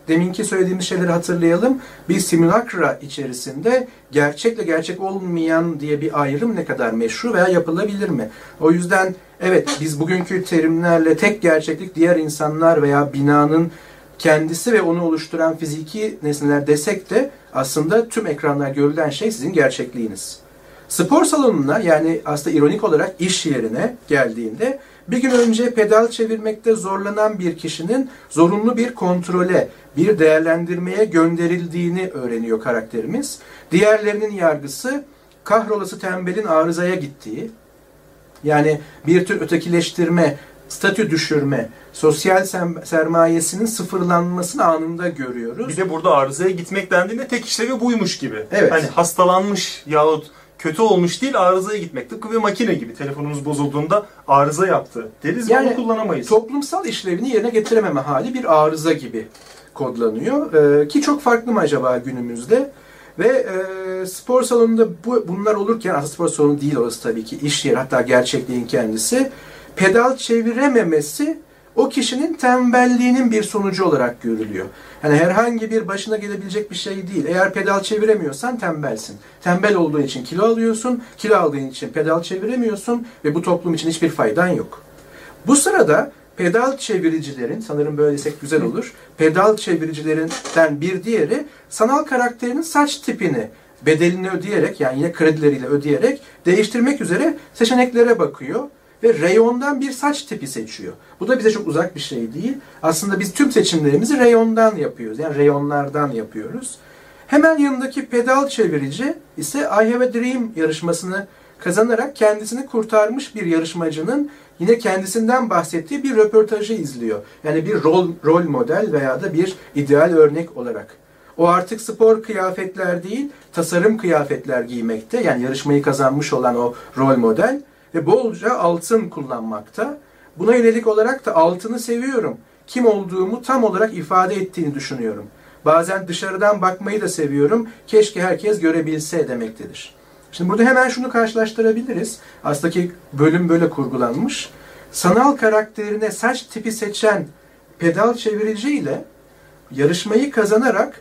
deminki söylediğimiz şeyleri hatırlayalım. Bir simülakra içerisinde gerçekle gerçek olmayan diye bir ayrım ne kadar meşru veya yapılabilir mi? O yüzden evet, biz bugünkü terimlerle tek gerçeklik, diğer insanlar veya binanın kendisi ve onu oluşturan fiziki nesneler desek de aslında tüm ekranlar görülen şey sizin gerçekliğiniz. Spor salonuna, yani aslında ironik olarak iş yerine geldiğinde bir gün önce pedal çevirmekte zorlanan bir kişinin zorunlu bir kontrole, bir değerlendirmeye gönderildiğini öğreniyor karakterimiz. Diğerlerinin yargısı kahrolası tembelin arızaya gittiği, yani bir tür ötekileştirme, statü düşürme, sosyal sermayesinin sıfırlanmasını anında görüyoruz. Bir de burada arızaya gitmek dendiğinde tek işlevi buymuş gibi. Evet. Hani hastalanmış yahut kötü olmuş değil, arızaya gitmek. Tıpkı bir makine gibi, telefonumuz bozulduğunda arıza yaptı deriz ve yani onu kullanamayız. Toplumsal işlevini yerine getirememe hali bir arıza gibi kodlanıyor. Ki çok farklı mı acaba günümüzde? Ve spor salonunda bunlar olurken, aslında spor salonu değil orası tabii ki, iş yeri, hatta gerçekliğin kendisi. Pedal çevirememesi o kişinin tembelliğinin bir sonucu olarak görülüyor. Yani herhangi bir başına gelebilecek bir şey değil. Eğer pedal çeviremiyorsan tembelsin. Tembel olduğun için kilo alıyorsun, kilo aldığın için pedal çeviremiyorsun ve bu toplum için hiçbir faydan yok. Bu sırada pedal çeviricilerin, sanırım böyle desek güzel olur, pedal çeviricilerinden bir diğeri sanal karakterinin saç tipini bedelini ödeyerek, yani yine kredileriyle ödeyerek değiştirmek üzere seçeneklere bakıyor. Ve reyondan bir saç tipi seçiyor. Bu da bize çok uzak bir şey değil. Aslında biz tüm seçimlerimizi reyondan yapıyoruz. Yani reyonlardan yapıyoruz. Hemen yanındaki pedal çevirici ise I Have a Dream yarışmasını kazanarak kendisini kurtarmış bir yarışmacının yine kendisinden bahsettiği bir röportajı izliyor. Yani bir rol model veya da bir ideal örnek olarak. O artık spor kıyafetler değil, tasarım kıyafetler giymekte. Yani yarışmayı kazanmış olan o rol model. Ve bolca altın kullanmakta. Buna yönelik olarak da altını seviyorum, kim olduğumu tam olarak ifade ettiğini düşünüyorum. Bazen dışarıdan bakmayı da seviyorum. Keşke herkes görebilse demektedir. Şimdi burada hemen şunu karşılaştırabiliriz. Aslında ki bölüm böyle kurgulanmış. Sanal karakterine saç tipi seçen pedal çeviriciyle yarışmayı kazanarak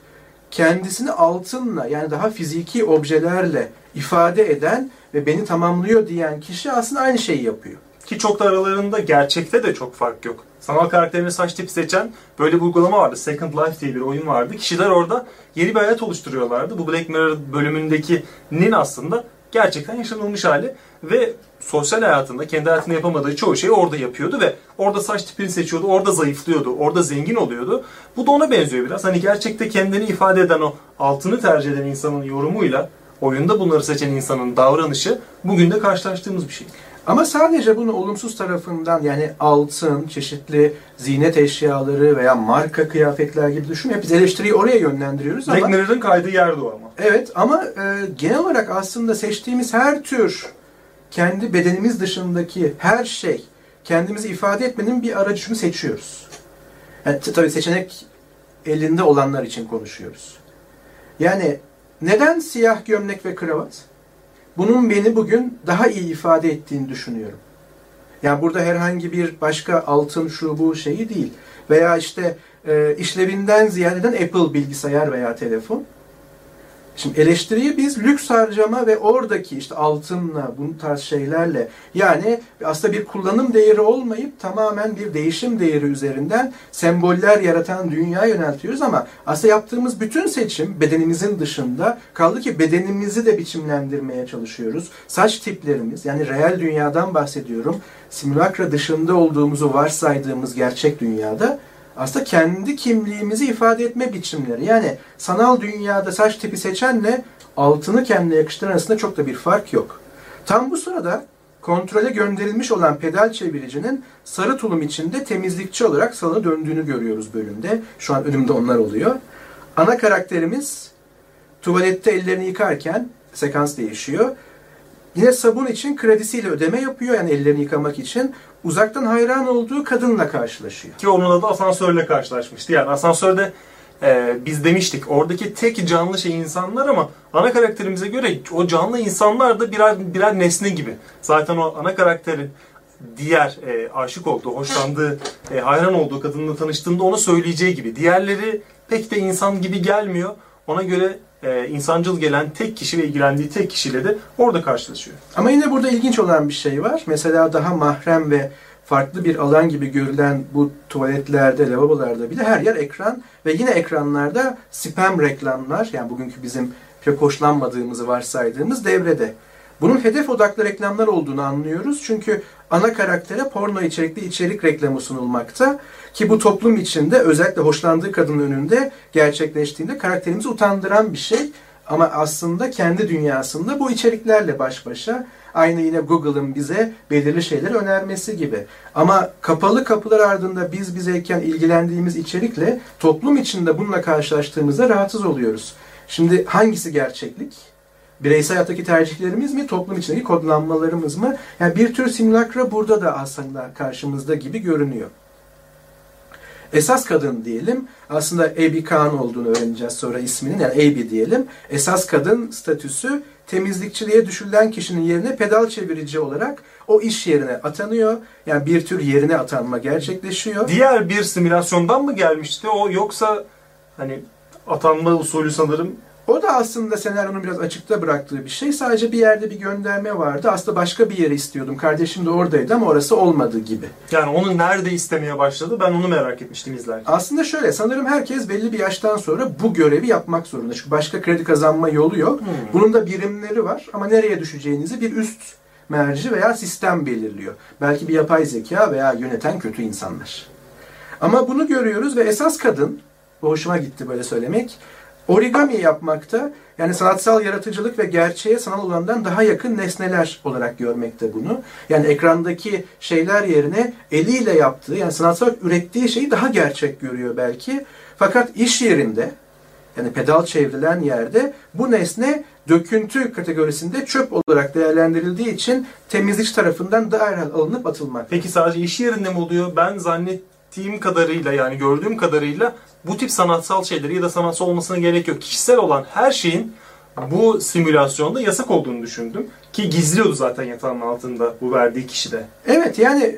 kendisini altınla, yani daha fiziki objelerle ifade eden ve beni tamamlıyor diyen kişi aslında aynı şeyi yapıyor. Ki çok da aralarında gerçekte de çok fark yok. Sanal karakterine saç tipi seçen böyle bir uygulama vardı. Second Life diye bir oyun vardı. Kişiler orada yeni bir hayat oluşturuyorlardı. Bu Black Mirror bölümündekinin aslında gerçekten yaşanılmış hali ve sosyal hayatında, kendi hayatında yapamadığı çoğu şeyi orada yapıyordu ve orada saç tipini seçiyordu, orada zayıflıyordu, orada zengin oluyordu. Bu da ona benziyor biraz. Hani gerçekte kendini ifade eden o altını tercih eden insanın yorumuyla oyunda bunları seçen insanın davranışı bugün de karşılaştığımız bir şey. Ama sadece bunu olumsuz tarafından, yani altın, çeşitli ziynet eşyaları veya marka kıyafetler gibi düşünmeyin. Biz eleştiriyi oraya yönlendiriyoruz ama... Black Mirror'ın kaydığı yerde o ama. Evet ama genel olarak aslında seçtiğimiz her tür, kendi bedenimiz dışındaki her şey, kendimizi ifade etmenin bir aracını seçiyoruz. Yani, tabii seçenek elinde olanlar için konuşuyoruz. Yani neden siyah gömlek ve kravat? Bunun beni bugün daha iyi ifade ettiğini düşünüyorum. Yani burada herhangi bir başka altın şu bu şeyi değil. Veya işte işlevinden ziyade eden Apple bilgisayar veya telefon. Şimdi eleştiriyi biz lüks harcama ve oradaki işte altınla, bu tarz şeylerle, yani aslında bir kullanım değeri olmayıp tamamen bir değişim değeri üzerinden semboller yaratan dünyaya yöneltiyoruz ama aslında yaptığımız bütün seçim bedenimizin dışında, kaldı ki bedenimizi de biçimlendirmeye çalışıyoruz. Saç tiplerimiz, yani reel dünyadan bahsediyorum, simülakra dışında olduğumuzu varsaydığımız gerçek dünyada, aslında kendi kimliğimizi ifade etme biçimleri. Yani sanal dünyada saç tipi seçenle altını kendine yakıştıran arasında çok da bir fark yok. Tam bu sırada kontrole gönderilmiş olan pedal çeviricinin sarı tulum içinde temizlikçi olarak salona döndüğünü görüyoruz bölümde. Şu an önümde onlar oluyor. Ana karakterimiz tuvalette ellerini yıkarken sekans değişiyor. Yine sabun için kredisiyle ödeme yapıyor, yani ellerini yıkamak için. Uzaktan hayran olduğu kadınla karşılaşıyor. Ki onunla da asansörle karşılaşmıştı. Yani asansörde biz demiştik oradaki tek canlı şey insanlar ama ana karakterimize göre o canlı insanlar da birer nesne gibi. Zaten o ana karakterin diğer aşık olduğu, hoşlandığı, hayran olduğu kadınla tanıştığında ona söyleyeceği gibi. Diğerleri pek de insan gibi gelmiyor. Ona göre insancıl gelen tek kişi ve ilgilendiği tek kişiyle de orada karşılaşıyor. Ama yine burada ilginç olan bir şey var. Mesela daha mahrem ve farklı bir alan gibi görülen bu tuvaletlerde, lavabolarda bile her yer ekran ve yine ekranlarda spam reklamlar, yani bugünkü bizim pek hoşlanmadığımızı varsaydığımız devrede. Bunun hedef odaklı reklamlar olduğunu anlıyoruz. Çünkü ana karaktere porno içerikli içerik reklamı sunulmakta ki bu toplum içinde özellikle hoşlandığı kadının önünde gerçekleştiğinde karakterimizi utandıran bir şey ama aslında kendi dünyasında bu içeriklerle baş başa, aynı yine Google'ın bize belirli şeyleri önermesi gibi. Ama kapalı kapılar ardında biz bizeyken ilgilendiğimiz içerikle toplum içinde bununla karşılaştığımızda rahatsız oluyoruz. Şimdi hangisi gerçeklik? Bireysel hayattaki tercihlerimiz mi, toplum içindeki kodlanmalarımız mı? Yani bir tür simülakra burada da aslında karşımızda gibi görünüyor. Esas kadın diyelim, aslında Abi Khan olduğunu öğreneceğiz sonra isminin, yani Abi diyelim. Esas kadın statüsü temizlikçiliğe düşülen kişinin yerine pedal çevirici olarak o iş yerine atanıyor. Yani bir tür yerine atanma gerçekleşiyor. Diğer bir simülasyondan mı gelmişti o, yoksa hani atanma usulü sanırım? O da aslında senaryonun biraz açıkta bıraktığı bir şey. Sadece bir yerde bir gönderme vardı. Aslında başka bir yere istiyordum. Kardeşim de oradaydı ama orası olmadı gibi. Yani onu nerede istemeye başladı? Ben onu merak etmiştim izlerken. Aslında şöyle, sanırım herkes belli bir yaştan sonra bu görevi yapmak zorunda. Çünkü başka kredi kazanma yolu yok. Bunun da birimleri var ama nereye düşeceğinizi bir üst merci veya sistem belirliyor. Belki bir yapay zeka veya yöneten kötü insanlar. Ama bunu görüyoruz ve esas kadın, bu hoşuma gitti böyle söylemek, origami yapmakta, yani sanatsal yaratıcılık ve gerçeğe sanal olandan daha yakın nesneler olarak görmekte bunu. Yani ekrandaki şeyler yerine eliyle yaptığı, yani sanatsal ürettiği şeyi daha gerçek görüyor belki. Fakat iş yerinde, yani pedal çevrilen yerde bu nesne döküntü kategorisinde çöp olarak değerlendirildiği için temizlikçi tarafından daha herhal alınıp atılmak. Peki sadece iş yerinde mi oluyor? Ben zannettim. Hissettiğim kadarıyla, yani gördüğüm kadarıyla bu tip sanatsal şeyleri ya da sanatsal olmasına gerek yok, kişisel olan her şeyin bu simülasyonda yasak olduğunu düşündüm. Ki gizliyordu zaten yatağın altında bu verdiği kişi de. Evet, yani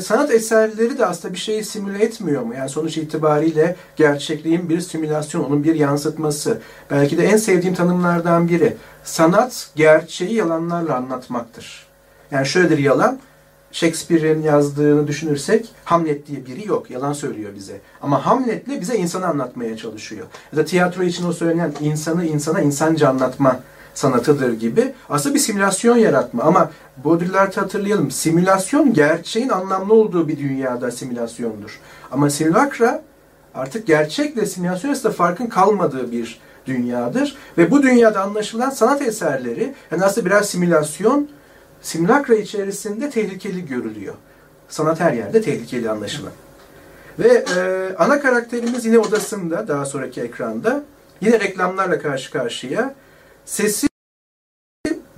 sanat eserleri de aslında bir şeyi simüle etmiyor mu? Yani sonuç itibariyle gerçekliğin bir simülasyon, onun bir yansıtması. Belki de en sevdiğim tanımlardan biri. Sanat gerçeği yalanlarla anlatmaktır. Yani şöyledir yalan. Shakespeare'in yazdığını düşünürsek Hamlet diye biri yok. Yalan söylüyor bize. Ama Hamlet'le bize insanı anlatmaya çalışıyor. Ya da tiyatro için o söylenen insanı insana insanca anlatma sanatıdır gibi. Aslında bir simülasyon yaratma. Ama Baudrillard'ı hatırlayalım. Simülasyon gerçeğin anlamlı olduğu bir dünyada simülasyondur. Ama simülakra artık gerçekle simülasyon arasında farkın kalmadığı bir dünyadır. Ve bu dünyada anlaşılan sanat eserleri, yani aslında biraz simülasyon, simülakra içerisinde tehlikeli görülüyor. Sanat her yerde tehlikeli anlaşılan. Ve ana karakterimiz yine odasında, daha sonraki ekranda, yine reklamlarla karşı karşıya, sesi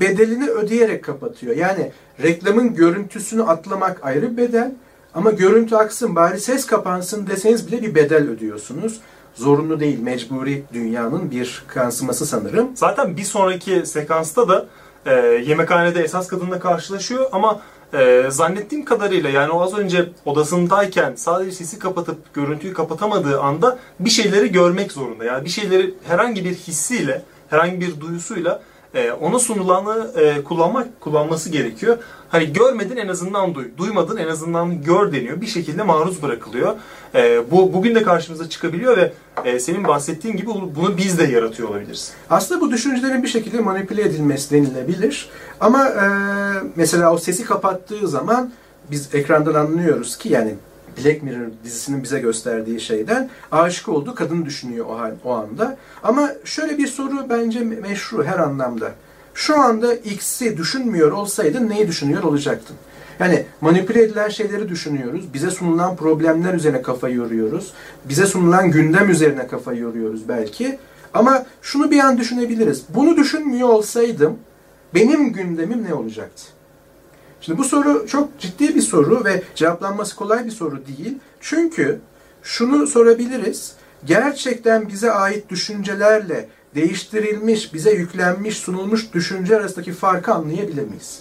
bedelini ödeyerek kapatıyor. Yani reklamın görüntüsünü atlamak ayrı bir bedel, ama görüntü aksın, bari ses kapansın deseniz bile bir bedel ödüyorsunuz. Zorunlu değil, mecburi dünyanın bir yansıması sanırım. Zaten bir sonraki sekansta da yemekhanede esas kadınla karşılaşıyor ama zannettiğim kadarıyla, yani o az önce odasındayken sadece sesi kapatıp görüntüyü kapatamadığı anda bir şeyleri görmek zorunda. Yani bir şeyleri herhangi bir hissiyle, herhangi bir duyusuyla ona sunulanı kullanması gerekiyor. Hani görmedin en azından duy, duymadın en azından gör deniyor. Bir şekilde maruz bırakılıyor. Bu bugün de karşımıza çıkabiliyor ve senin bahsettiğin gibi bunu biz de yaratıyor olabiliriz. Aslında bu düşüncelerin bir şekilde manipüle edilmesi denilebilir. Ama mesela o sesi kapattığı zaman biz ekrandan anlıyoruz ki, yani Black Mirror dizisinin bize gösterdiği şeyden, aşık olduğu kadını düşünüyor o anda. Ama şöyle bir soru bence meşru her anlamda. Şu anda X'i düşünmüyor olsaydın neyi düşünüyor olacaktın? Yani manipüle edilen şeyleri düşünüyoruz. Bize sunulan problemler üzerine kafa yoruyoruz. Bize sunulan gündem üzerine kafa yoruyoruz belki. Ama şunu bir an düşünebiliriz. Bunu düşünmüyor olsaydım benim gündemim ne olacaktı? Şimdi bu soru çok ciddi bir soru ve cevaplanması kolay bir soru değil. Çünkü şunu sorabiliriz. Gerçekten bize ait düşüncelerle değiştirilmiş, bize yüklenmiş, sunulmuş düşünce arasındaki farkı anlayabilir miyiz?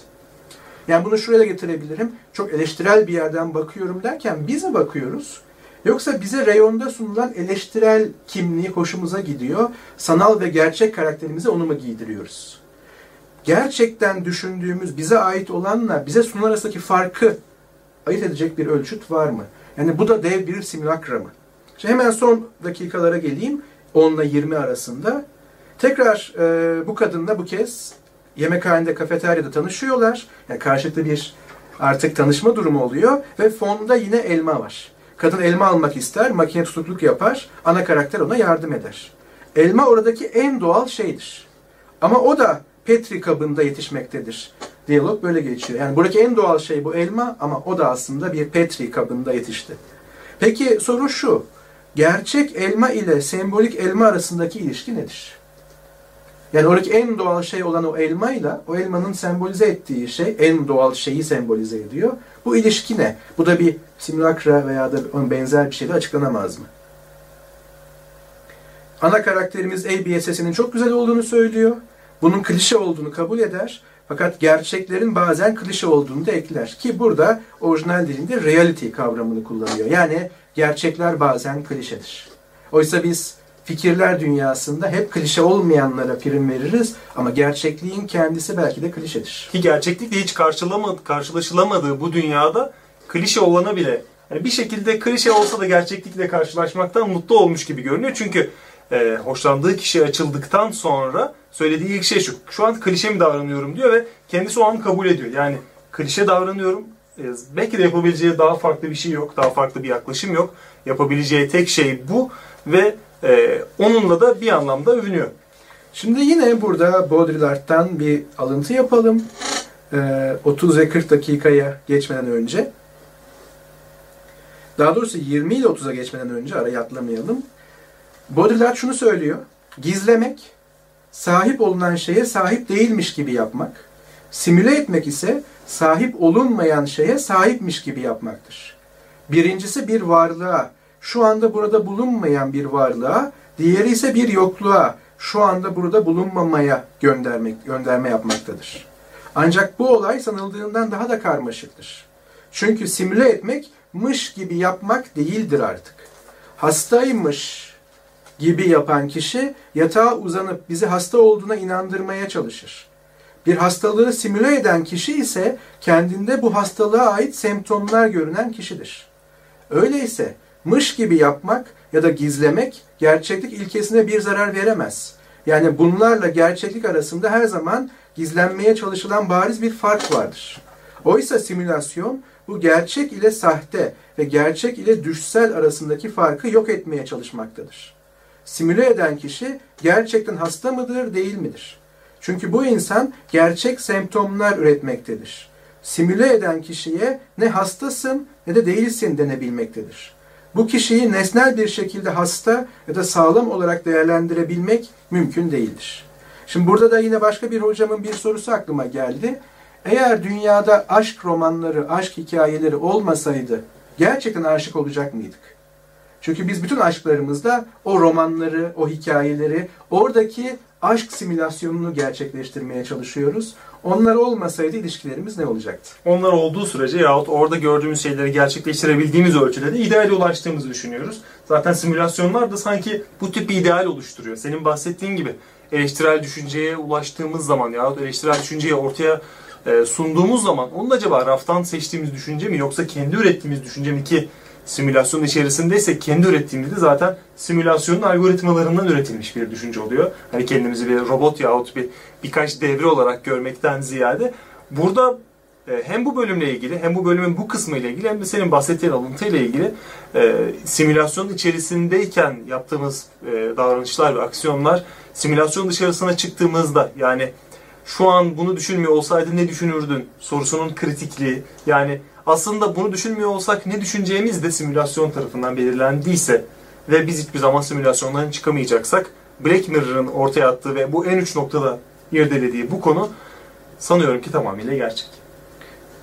Yani bunu şuraya da getirebilirim. Çok eleştirel bir yerden bakıyorum derken bize bakıyoruz. Yoksa bize reyonda sunulan eleştirel kimliği hoşumuza gidiyor. Sanal ve gerçek karakterimize onu mu giydiriyoruz? Gerçekten düşündüğümüz, bize ait olanla bize sunulan arasındaki farkı ayırt edecek bir ölçüt var mı? Yani bu da dev bir simülakra mı? Şimdi hemen son dakikalara geleyim. 10 ile 20 arasında. Tekrar bu kadınla bu kez yemekhanede, kafeteryada tanışıyorlar. Yani karşılıklı bir artık tanışma durumu oluyor. Ve fonda yine elma var. Kadın elma almak ister, makine tutukluk yapar. Ana karakter ona yardım eder. Elma oradaki en doğal şeydir. Ama o da Petri kabında yetişmektedir. Diyalog böyle geçiyor. Yani buradaki en doğal şey bu elma ama o da aslında bir Petri kabında yetişti. Peki soru şu. Gerçek elma ile sembolik elma arasındaki ilişki nedir? Yani oradaki en doğal şey olan o elmayla o elmanın sembolize ettiği şey, en doğal şeyi sembolize ediyor. Bu ilişki ne? Bu da bir simülakra veya da onun benzer bir şeyle açıklanamaz mı? Ana karakterimiz ABS'nin çok güzel olduğunu söylüyor. Bunun klişe olduğunu kabul eder. Fakat gerçeklerin bazen klişe olduğunu da ekler. Ki burada orijinal dilinde reality kavramını kullanıyor. Yani gerçekler bazen klişedir. Oysa biz fikirler dünyasında hep klişe olmayanlara prim veririz. Ama gerçekliğin kendisi belki de klişedir. Ki gerçeklikle hiç karşılaşılamadığı bu dünyada klişe olana bile, yani bir şekilde klişe olsa da gerçeklikle karşılaşmaktan mutlu olmuş gibi görünüyor. Çünkü hoşlandığı kişiye açıldıktan sonra söylediği ilk şey şu. Şu an klişe mi davranıyorum diyor ve kendisi o an kabul ediyor. Yani klişe davranıyorum. Belki de yapabileceği daha farklı bir şey yok. Daha farklı bir yaklaşım yok. Yapabileceği tek şey bu ve onunla da bir anlamda övünüyor. Şimdi yine burada Baudrillard'dan bir alıntı yapalım. 30 ve 40 dakikaya geçmeden önce. Daha doğrusu 20 ile 30'a geçmeden önce, arayı atlamayalım. Baudrillard şunu söylüyor. Gizlemek, sahip olunan şeye sahip değilmiş gibi yapmak, simüle etmek ise sahip olunmayan şeye sahipmiş gibi yapmaktır. Birincisi bir varlığa, şu anda burada bulunmayan bir varlığa, diğeri ise bir yokluğa, şu anda burada bulunmamaya gönderme yapmaktadır. Ancak bu olay sanıldığından daha da karmaşıktır. Çünkü simüle etmek, mış gibi yapmak değildir artık. Hastaymış gibi yapan kişi, yatağa uzanıp bizi hasta olduğuna inandırmaya çalışır. Bir hastalığı simüle eden kişi ise, kendinde bu hastalığa ait semptomlar görünen kişidir. Öyleyse, mış gibi yapmak ya da gizlemek, gerçeklik ilkesine bir zarar veremez. Yani bunlarla gerçeklik arasında her zaman gizlenmeye çalışılan bariz bir fark vardır. Oysa simülasyon, bu gerçek ile sahte ve gerçek ile düşsel arasındaki farkı yok etmeye çalışmaktadır. Simüle eden kişi gerçekten hasta mıdır, değil midir? Çünkü bu insan gerçek semptomlar üretmektedir. Simüle eden kişiye ne hastasın ne de değilsin denebilmektedir. Bu kişiyi nesnel bir şekilde hasta ya da sağlam olarak değerlendirebilmek mümkün değildir. Şimdi burada da yine başka bir hocamın bir sorusu aklıma geldi. Eğer dünyada aşk romanları, aşk hikayeleri olmasaydı gerçekten aşık olacak mıydık? Çünkü biz bütün aşklarımızda o romanları, o hikayeleri, oradaki aşk simülasyonunu gerçekleştirmeye çalışıyoruz. Onlar olmasaydı ilişkilerimiz ne olacaktı? Onlar olduğu sürece yahut orada gördüğümüz şeyleri gerçekleştirebildiğimiz ölçüde de ideale ulaştığımızı düşünüyoruz. Zaten simülasyonlar da sanki bu tip bir ideal oluşturuyor. Senin bahsettiğin gibi eleştirel düşünceye ulaştığımız zaman yahut eleştirel düşünceyi ortaya sunduğumuz zaman onun acaba raftan seçtiğimiz düşünce mi yoksa kendi ürettiğimiz düşünce mi ki simülasyonun içerisindeyse kendi ürettiğimizde zaten simülasyonun algoritmalarından üretilmiş bir düşünce oluyor. Hani kendimizi bir robot yahut birkaç devre olarak görmekten ziyade burada hem bu bölümle ilgili hem bu bölümün bu kısmı ile ilgili hem de senin bahsettiğin alıntıyla ilgili simülasyonun içerisindeyken yaptığımız davranışlar ve aksiyonlar simülasyon dışarısına çıktığımızda yani şu an bunu düşünmüyor olsaydın ne düşünürdün sorusunun kritikliği yani aslında bunu düşünmüyor olsak ne düşüneceğimiz de simülasyon tarafından belirlendiyse ve biz hiçbir zaman simülasyondan çıkamayacaksak Black Mirror'ın ortaya attığı ve bu en üç noktada irdelediği bu konu sanıyorum ki tamamıyla gerçek.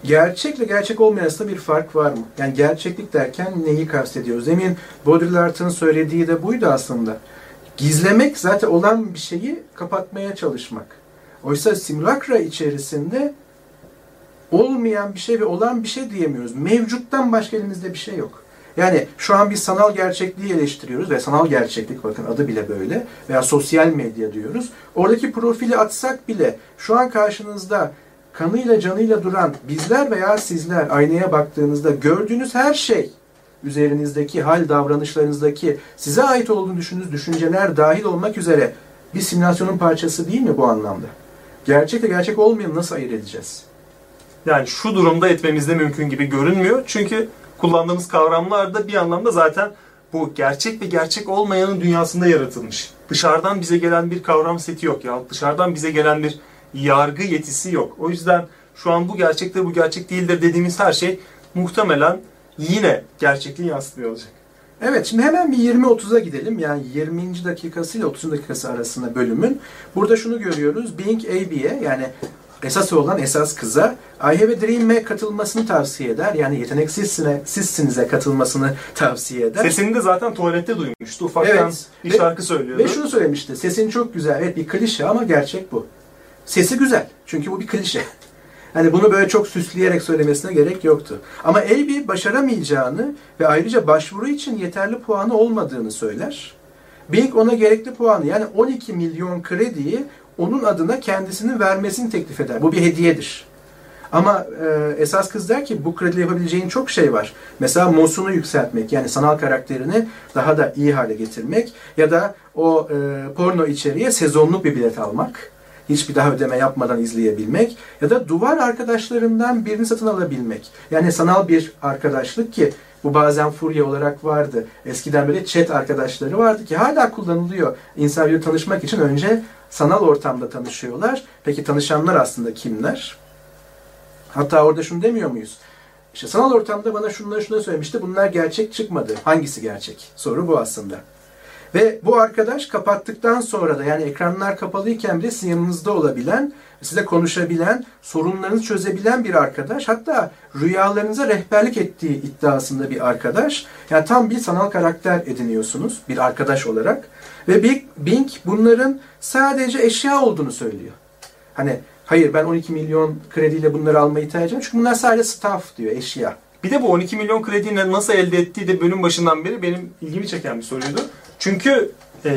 Gerçekle gerçek olmayan arasında bir fark var mı? Yani gerçeklik derken neyi kastediyoruz? Demin Baudrillard'ın söylediği de buydu aslında. Gizlemek zaten olan bir şeyi kapatmaya çalışmak. Oysa simülakra içerisinde olmayan bir şey ve olan bir şey diyemiyoruz. Mevcuttan başka elimizde bir şey yok. Yani şu an bir sanal gerçekliği eleştiriyoruz ve sanal gerçeklik bakın adı bile böyle veya sosyal medya diyoruz. Oradaki profili atsak bile şu an karşınızda kanıyla canıyla duran bizler veya sizler aynaya baktığınızda gördüğünüz her şey üzerinizdeki hal davranışlarınızdaki size ait olduğunu düşündüğünüz düşünceler dahil olmak üzere bir simülasyonun parçası değil mi bu anlamda? Gerçekle gerçek olmayanı nasıl ayırt edeceğiz? Yani şu durumda etmemiz de mümkün gibi görünmüyor. Çünkü kullandığımız kavramlar da bir anlamda zaten bu gerçek ve gerçek olmayanın dünyasında yaratılmış. Dışarıdan bize gelen bir kavram seti yok ya. Dışarıdan bize gelen bir yargı yetisi yok. O yüzden şu an bu gerçektir, bu gerçek değildir dediğimiz her şey muhtemelen yine gerçekliği yansıtmıyor olacak. Evet, şimdi hemen bir 20-30'a gidelim. Yani 20. dakikası ile 30. dakikası arasında bölümün. Burada şunu görüyoruz. Bing Abi'ye yani esas olan esas kıza I Have a Dream'e katılmasını tavsiye eder. Yani yeteneksizsinize katılmasını tavsiye eder. Sesini de zaten tuvalette duymuştu. Ufaktan evet, bir şarkı söylüyordu. Ve şunu söylemişti. Sesin çok güzel. Evet bir klişe ama gerçek bu. Sesi güzel. Çünkü bu bir klişe. Yani bunu böyle çok süsleyerek söylemesine gerek yoktu. Ama Abi başaramayacağını ve ayrıca başvuru için yeterli puanı olmadığını söyler. Bing ona gerekli puanı yani 12 milyon krediyi onun adına kendisinin vermesini teklif eder. Bu bir hediyedir. Ama esas kız der ki bu krediyle yapabileceğin çok şey var. Mesela Mosun'u yükseltmek yani sanal karakterini daha da iyi hale getirmek ya da o porno içeriğe sezonluk bir bilet almak. Hiçbir daha ödeme yapmadan izleyebilmek ya da duvar arkadaşlarından birini satın alabilmek. Yani sanal bir arkadaşlık ki bu bazen furya olarak vardı. Eskiden böyle chat arkadaşları vardı ki hala kullanılıyor. İnsanlarla tanışmak için önce sanal ortamda tanışıyorlar. Peki tanışanlar aslında kimler? Hatta orada şunu demiyor muyuz? İşte sanal ortamda bana şunları söylemişti. Bunlar gerçek çıkmadı. Hangisi gerçek? Soru bu aslında. Ve bu arkadaş kapattıktan sonra da yani ekranlar kapalıyken bile yanınızda olabilen size konuşabilen, sorunlarınızı çözebilen bir arkadaş, hatta rüyalarınıza rehberlik ettiği iddiasında bir arkadaş. Yani tam bir sanal karakter ediniyorsunuz bir arkadaş olarak. Ve Bing bunların sadece eşya olduğunu söylüyor. Hani hayır, ben 12 milyon krediyle bunları almayı tercih ediyorum. Çünkü bunlar sadece staff diyor, eşya. Bir de bu 12 milyon krediyi nasıl elde ettiği de bölüm başından beri benim ilgimi çeken bir soruydu. Çünkü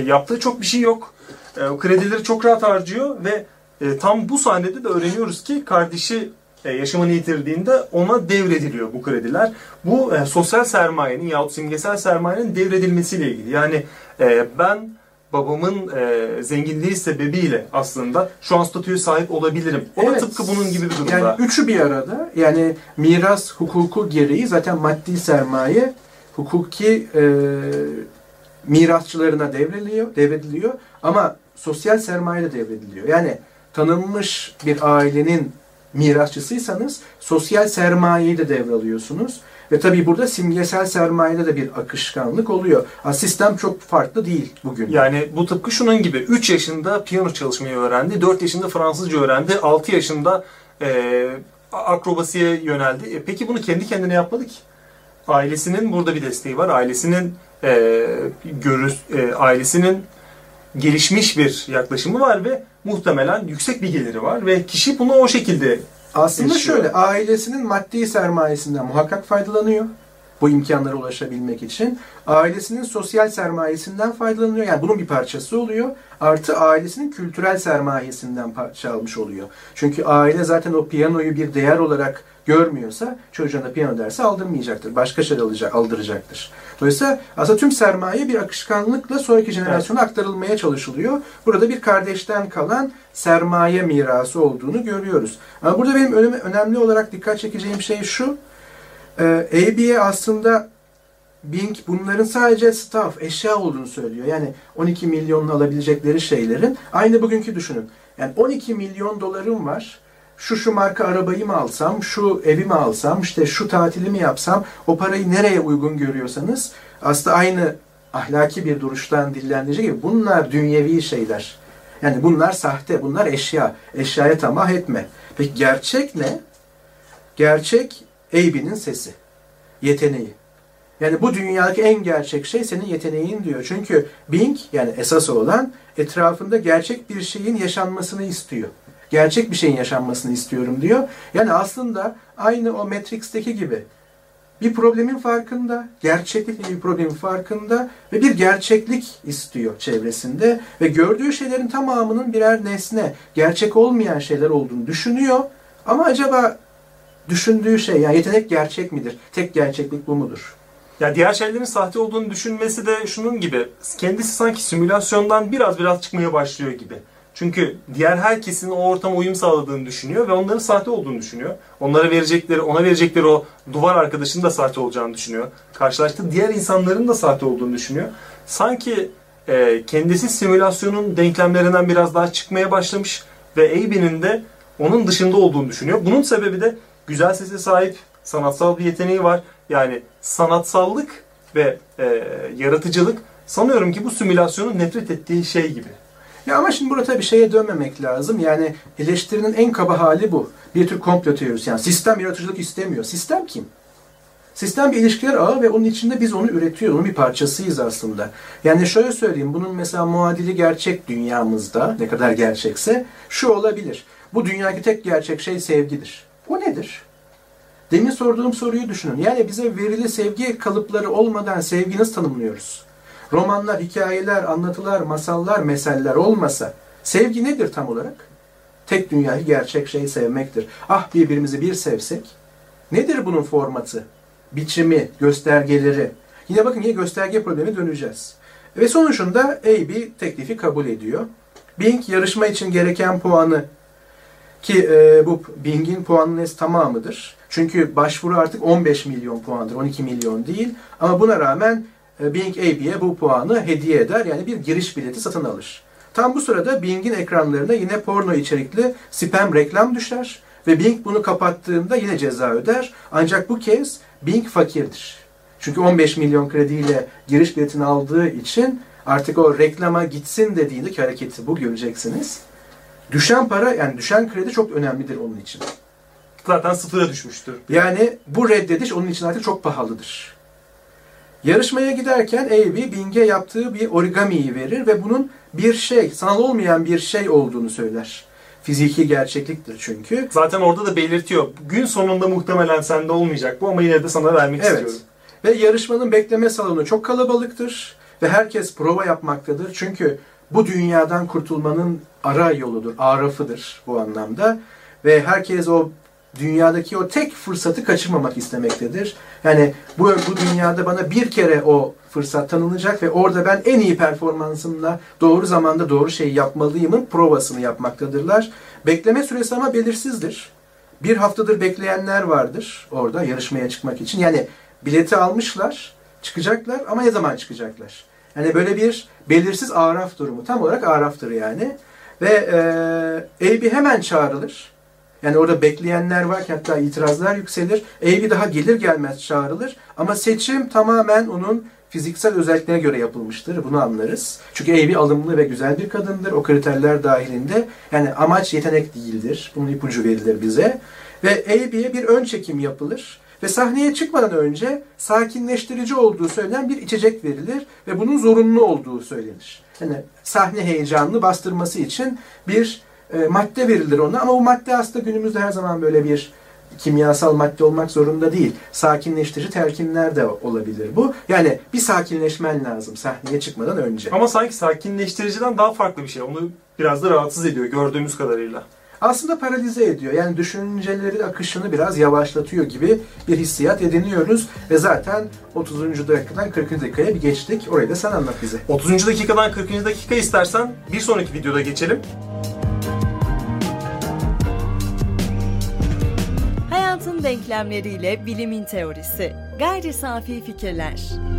yaptığı çok bir şey yok. O kredileri çok rahat harcıyor ve tam bu sahnede de öğreniyoruz ki kardeşi yaşamını yitirdiğinde ona devrediliyor bu krediler. Bu sosyal sermayenin yahut simgesel sermayenin devredilmesiyle ilgili. Yani ben babamın zenginliği sebebiyle aslında şu an statüye sahip olabilirim. O evet, da tıpkı bunun gibi bir durumda. Yani üçü bir arada. Yani miras hukuku gereği zaten maddi sermaye hukuki mirasçılarına devrediliyor ama sosyal sermaye de devrediliyor. Yani tanınmış bir ailenin mirasçısıysanız sosyal sermayeyi de devralıyorsunuz. Ve tabii burada simgesel sermayede de bir akışkanlık oluyor. Sistem çok farklı değil bugün. Yani bu tıpkı şunun gibi. 3 yaşında piyano çalışmayı öğrendi, 4 yaşında Fransızca öğrendi, 6 yaşında akrobasiye yöneldi. Peki bunu kendi kendine yapmadı ki. Ailesinin burada bir desteği var. Ailesinin ailesinin gelişmiş bir yaklaşımı var ve muhtemelen yüksek bir geliri var ve kişi bunu o şekilde aslında yaşıyor. Şöyle, ailesinin maddi sermayesinden muhakkak faydalanıyor bu imkanlara ulaşabilmek için. Ailesinin sosyal sermayesinden faydalanıyor. Yani bunun bir parçası oluyor. Artı ailesinin kültürel sermayesinden parça almış oluyor. Çünkü aile zaten o piyanoyu bir değer olarak görmüyorsa çocuğuna piyano dersi aldırmayacaktır. Başka şey aldıracaktır. Dolayısıyla aslında tüm sermaye bir akışkanlıkla sonraki jenerasyona aktarılmaya çalışılıyor. Burada bir kardeşten kalan sermaye mirası olduğunu görüyoruz. Ama burada benim önemli olarak dikkat çekeceğim şey şu. AB'ye aslında Bing bunların sadece staff, eşya olduğunu söylüyor. Yani 12 milyonla alabilecekleri şeylerin. Aynı bugünkü düşünün. Yani 12 milyon dolarım var. Şu marka arabayı mı alsam, şu evi mi alsam, işte şu tatili mi yapsam, o parayı nereye uygun görüyorsanız aslında aynı ahlaki bir duruştan dillendirecek gibi bunlar dünyevi şeyler. Yani bunlar sahte, bunlar eşya. Eşyaya tamah etme. Peki gerçek ne? Gerçek Eybi'nin sesi, yeteneği. Yani bu dünyadaki en gerçek şey senin yeteneğin diyor. Çünkü Bing, yani esas olan, etrafında gerçek bir şeyin yaşanmasını istiyor. Gerçek bir şeyin yaşanmasını istiyorum diyor. Yani aslında aynı o Matrix'teki gibi bir problemin farkında, gerçeklikle bir problemin farkında ve bir gerçeklik istiyor çevresinde. Ve gördüğü şeylerin tamamının birer nesne, gerçek olmayan şeyler olduğunu düşünüyor. Ama acaba düşündüğü şey, yani yetenek gerçek midir? Tek gerçeklik bu mudur? Ya diğer şeylerin sahte olduğunu düşünmesi de şunun gibi. Kendisi sanki simülasyondan biraz çıkmaya başlıyor gibi. Çünkü diğer herkesin o ortama uyum sağladığını düşünüyor ve onların sahte olduğunu düşünüyor. Ona verecekleri o duvar arkadaşının da sahte olacağını düşünüyor. Karşılaştığı diğer insanların da sahte olduğunu düşünüyor. Sanki kendisi simülasyonun denklemlerinden biraz daha çıkmaya başlamış ve Eybi'nin de onun dışında olduğunu düşünüyor. Bunun sebebi de güzel sese sahip, sanatsal bir yeteneği var. Yani sanatsallık ve yaratıcılık sanıyorum ki bu simülasyonun nefret ettiği şey gibi. Ya ama şimdi burada tabii şeye dönmemek lazım. Yani eleştirinin en kaba hali bu. Bir tür komplo teorisi. Yani sistem yaratıcılık istemiyor. Sistem kim? Sistem bir ilişkiler ağı ve onun içinde biz onu üretiyoruz. Onun bir parçasıyız aslında. Yani şöyle söyleyeyim. Bunun mesela muadili gerçek dünyamızda, ne kadar gerçekse şu olabilir. Bu dünyadaki tek gerçek şey sevgidir. O nedir? Demin sorduğum soruyu düşünün. Yani bize verili sevgi kalıpları olmadan sevgi nasıl tanımlıyoruz? Romanlar, hikayeler, anlatılar, masallar, meseller olmasa sevgi nedir tam olarak? Tek dünyayı gerçek şey sevmektir. Ah birbirimizi bir sevsek. Nedir bunun formatı, biçimi, göstergeleri? Yine bakın gösterge problemi döneceğiz. Ve sonuçta AB teklifi kabul ediyor. Bing yarışma için gereken puanı ki bu Bing'in puanının tamamıdır. Çünkü başvuru artık 15 milyon puandır, 12 milyon değil. Ama buna rağmen Bing AB'ye bu puanı hediye eder. Yani bir giriş bileti satın alır. Tam bu sırada Bing'in ekranlarına yine porno içerikli spam reklam düşer. Ve Bing bunu kapattığında yine ceza öder. Ancak bu kez Bing fakirdir. Çünkü 15 milyon krediyle giriş biletini aldığı için artık o reklama gitsin dediğindeki hareketi bu göreceksiniz. Düşen para, yani düşen kredi çok önemlidir onun için. Zaten sıfıra düşmüştür. Yani bu reddediş onun için artık çok pahalıdır. Yarışmaya giderken Abi, Bing'e yaptığı bir origamiyi verir ve bunun bir şey, sanal olmayan bir şey olduğunu söyler. Fiziki gerçekliktir çünkü. Zaten orada da belirtiyor. Gün sonunda muhtemelen sende olmayacak bu ama yine de sana vermek istiyorum. Ve yarışmanın bekleme salonu çok kalabalıktır ve herkes prova yapmaktadır. Çünkü bu dünyadan kurtulmanın ara yoludur, arafıdır bu anlamda. Ve herkes o dünyadaki o tek fırsatı kaçırmamak istemektedir. Yani bu dünyada bana bir kere o fırsat tanınacak ve orada ben en iyi performansımla doğru zamanda doğru şeyi yapmalıyımın provasını yapmaktadırlar. Bekleme süresi ama belirsizdir. Bir haftadır bekleyenler vardır orada yarışmaya çıkmak için. Yani bileti almışlar, çıkacaklar ama ne zaman çıkacaklar? Yani böyle bir belirsiz araf durumu. Tam olarak araftır yani. Ve Abi hemen çağrılır. Yani orada bekleyenler varken hatta itirazlar yükselir. Abi daha gelir gelmez çağrılır. Ama seçim tamamen onun fiziksel özelliklerine göre yapılmıştır. Bunu anlarız. Çünkü Abi alımlı ve güzel bir kadındır. O kriterler dahilinde. Yani amaç yetenek değildir. Bunun ipucu verilir bize. Ve Abi'ye bir ön çekim yapılır. Ve sahneye çıkmadan önce sakinleştirici olduğu söylenen bir içecek verilir ve bunun zorunlu olduğu söylenir. Yani sahne heyecanını bastırması için bir madde verilir ona ama bu madde aslında günümüzde her zaman böyle bir kimyasal madde olmak zorunda değil. Sakinleştirici telkinler de olabilir bu. Yani bir sakinleşmen lazım sahneye çıkmadan önce. Ama sanki sakinleştiriciden daha farklı bir şey. Onu biraz da rahatsız ediyor gördüğümüz kadarıyla. Aslında paralize ediyor. Yani düşüncelerin akışını biraz yavaşlatıyor gibi bir hissiyat ediniyoruz. Ve zaten 30. dakikadan 40. dakikaya bir geçtik. Orayı da sen anlat bize. 30. dakikadan 40. dakika istersen bir sonraki videoda geçelim. Hayatın denklemleriyle bilimin teorisi. Gayri safi fikirler.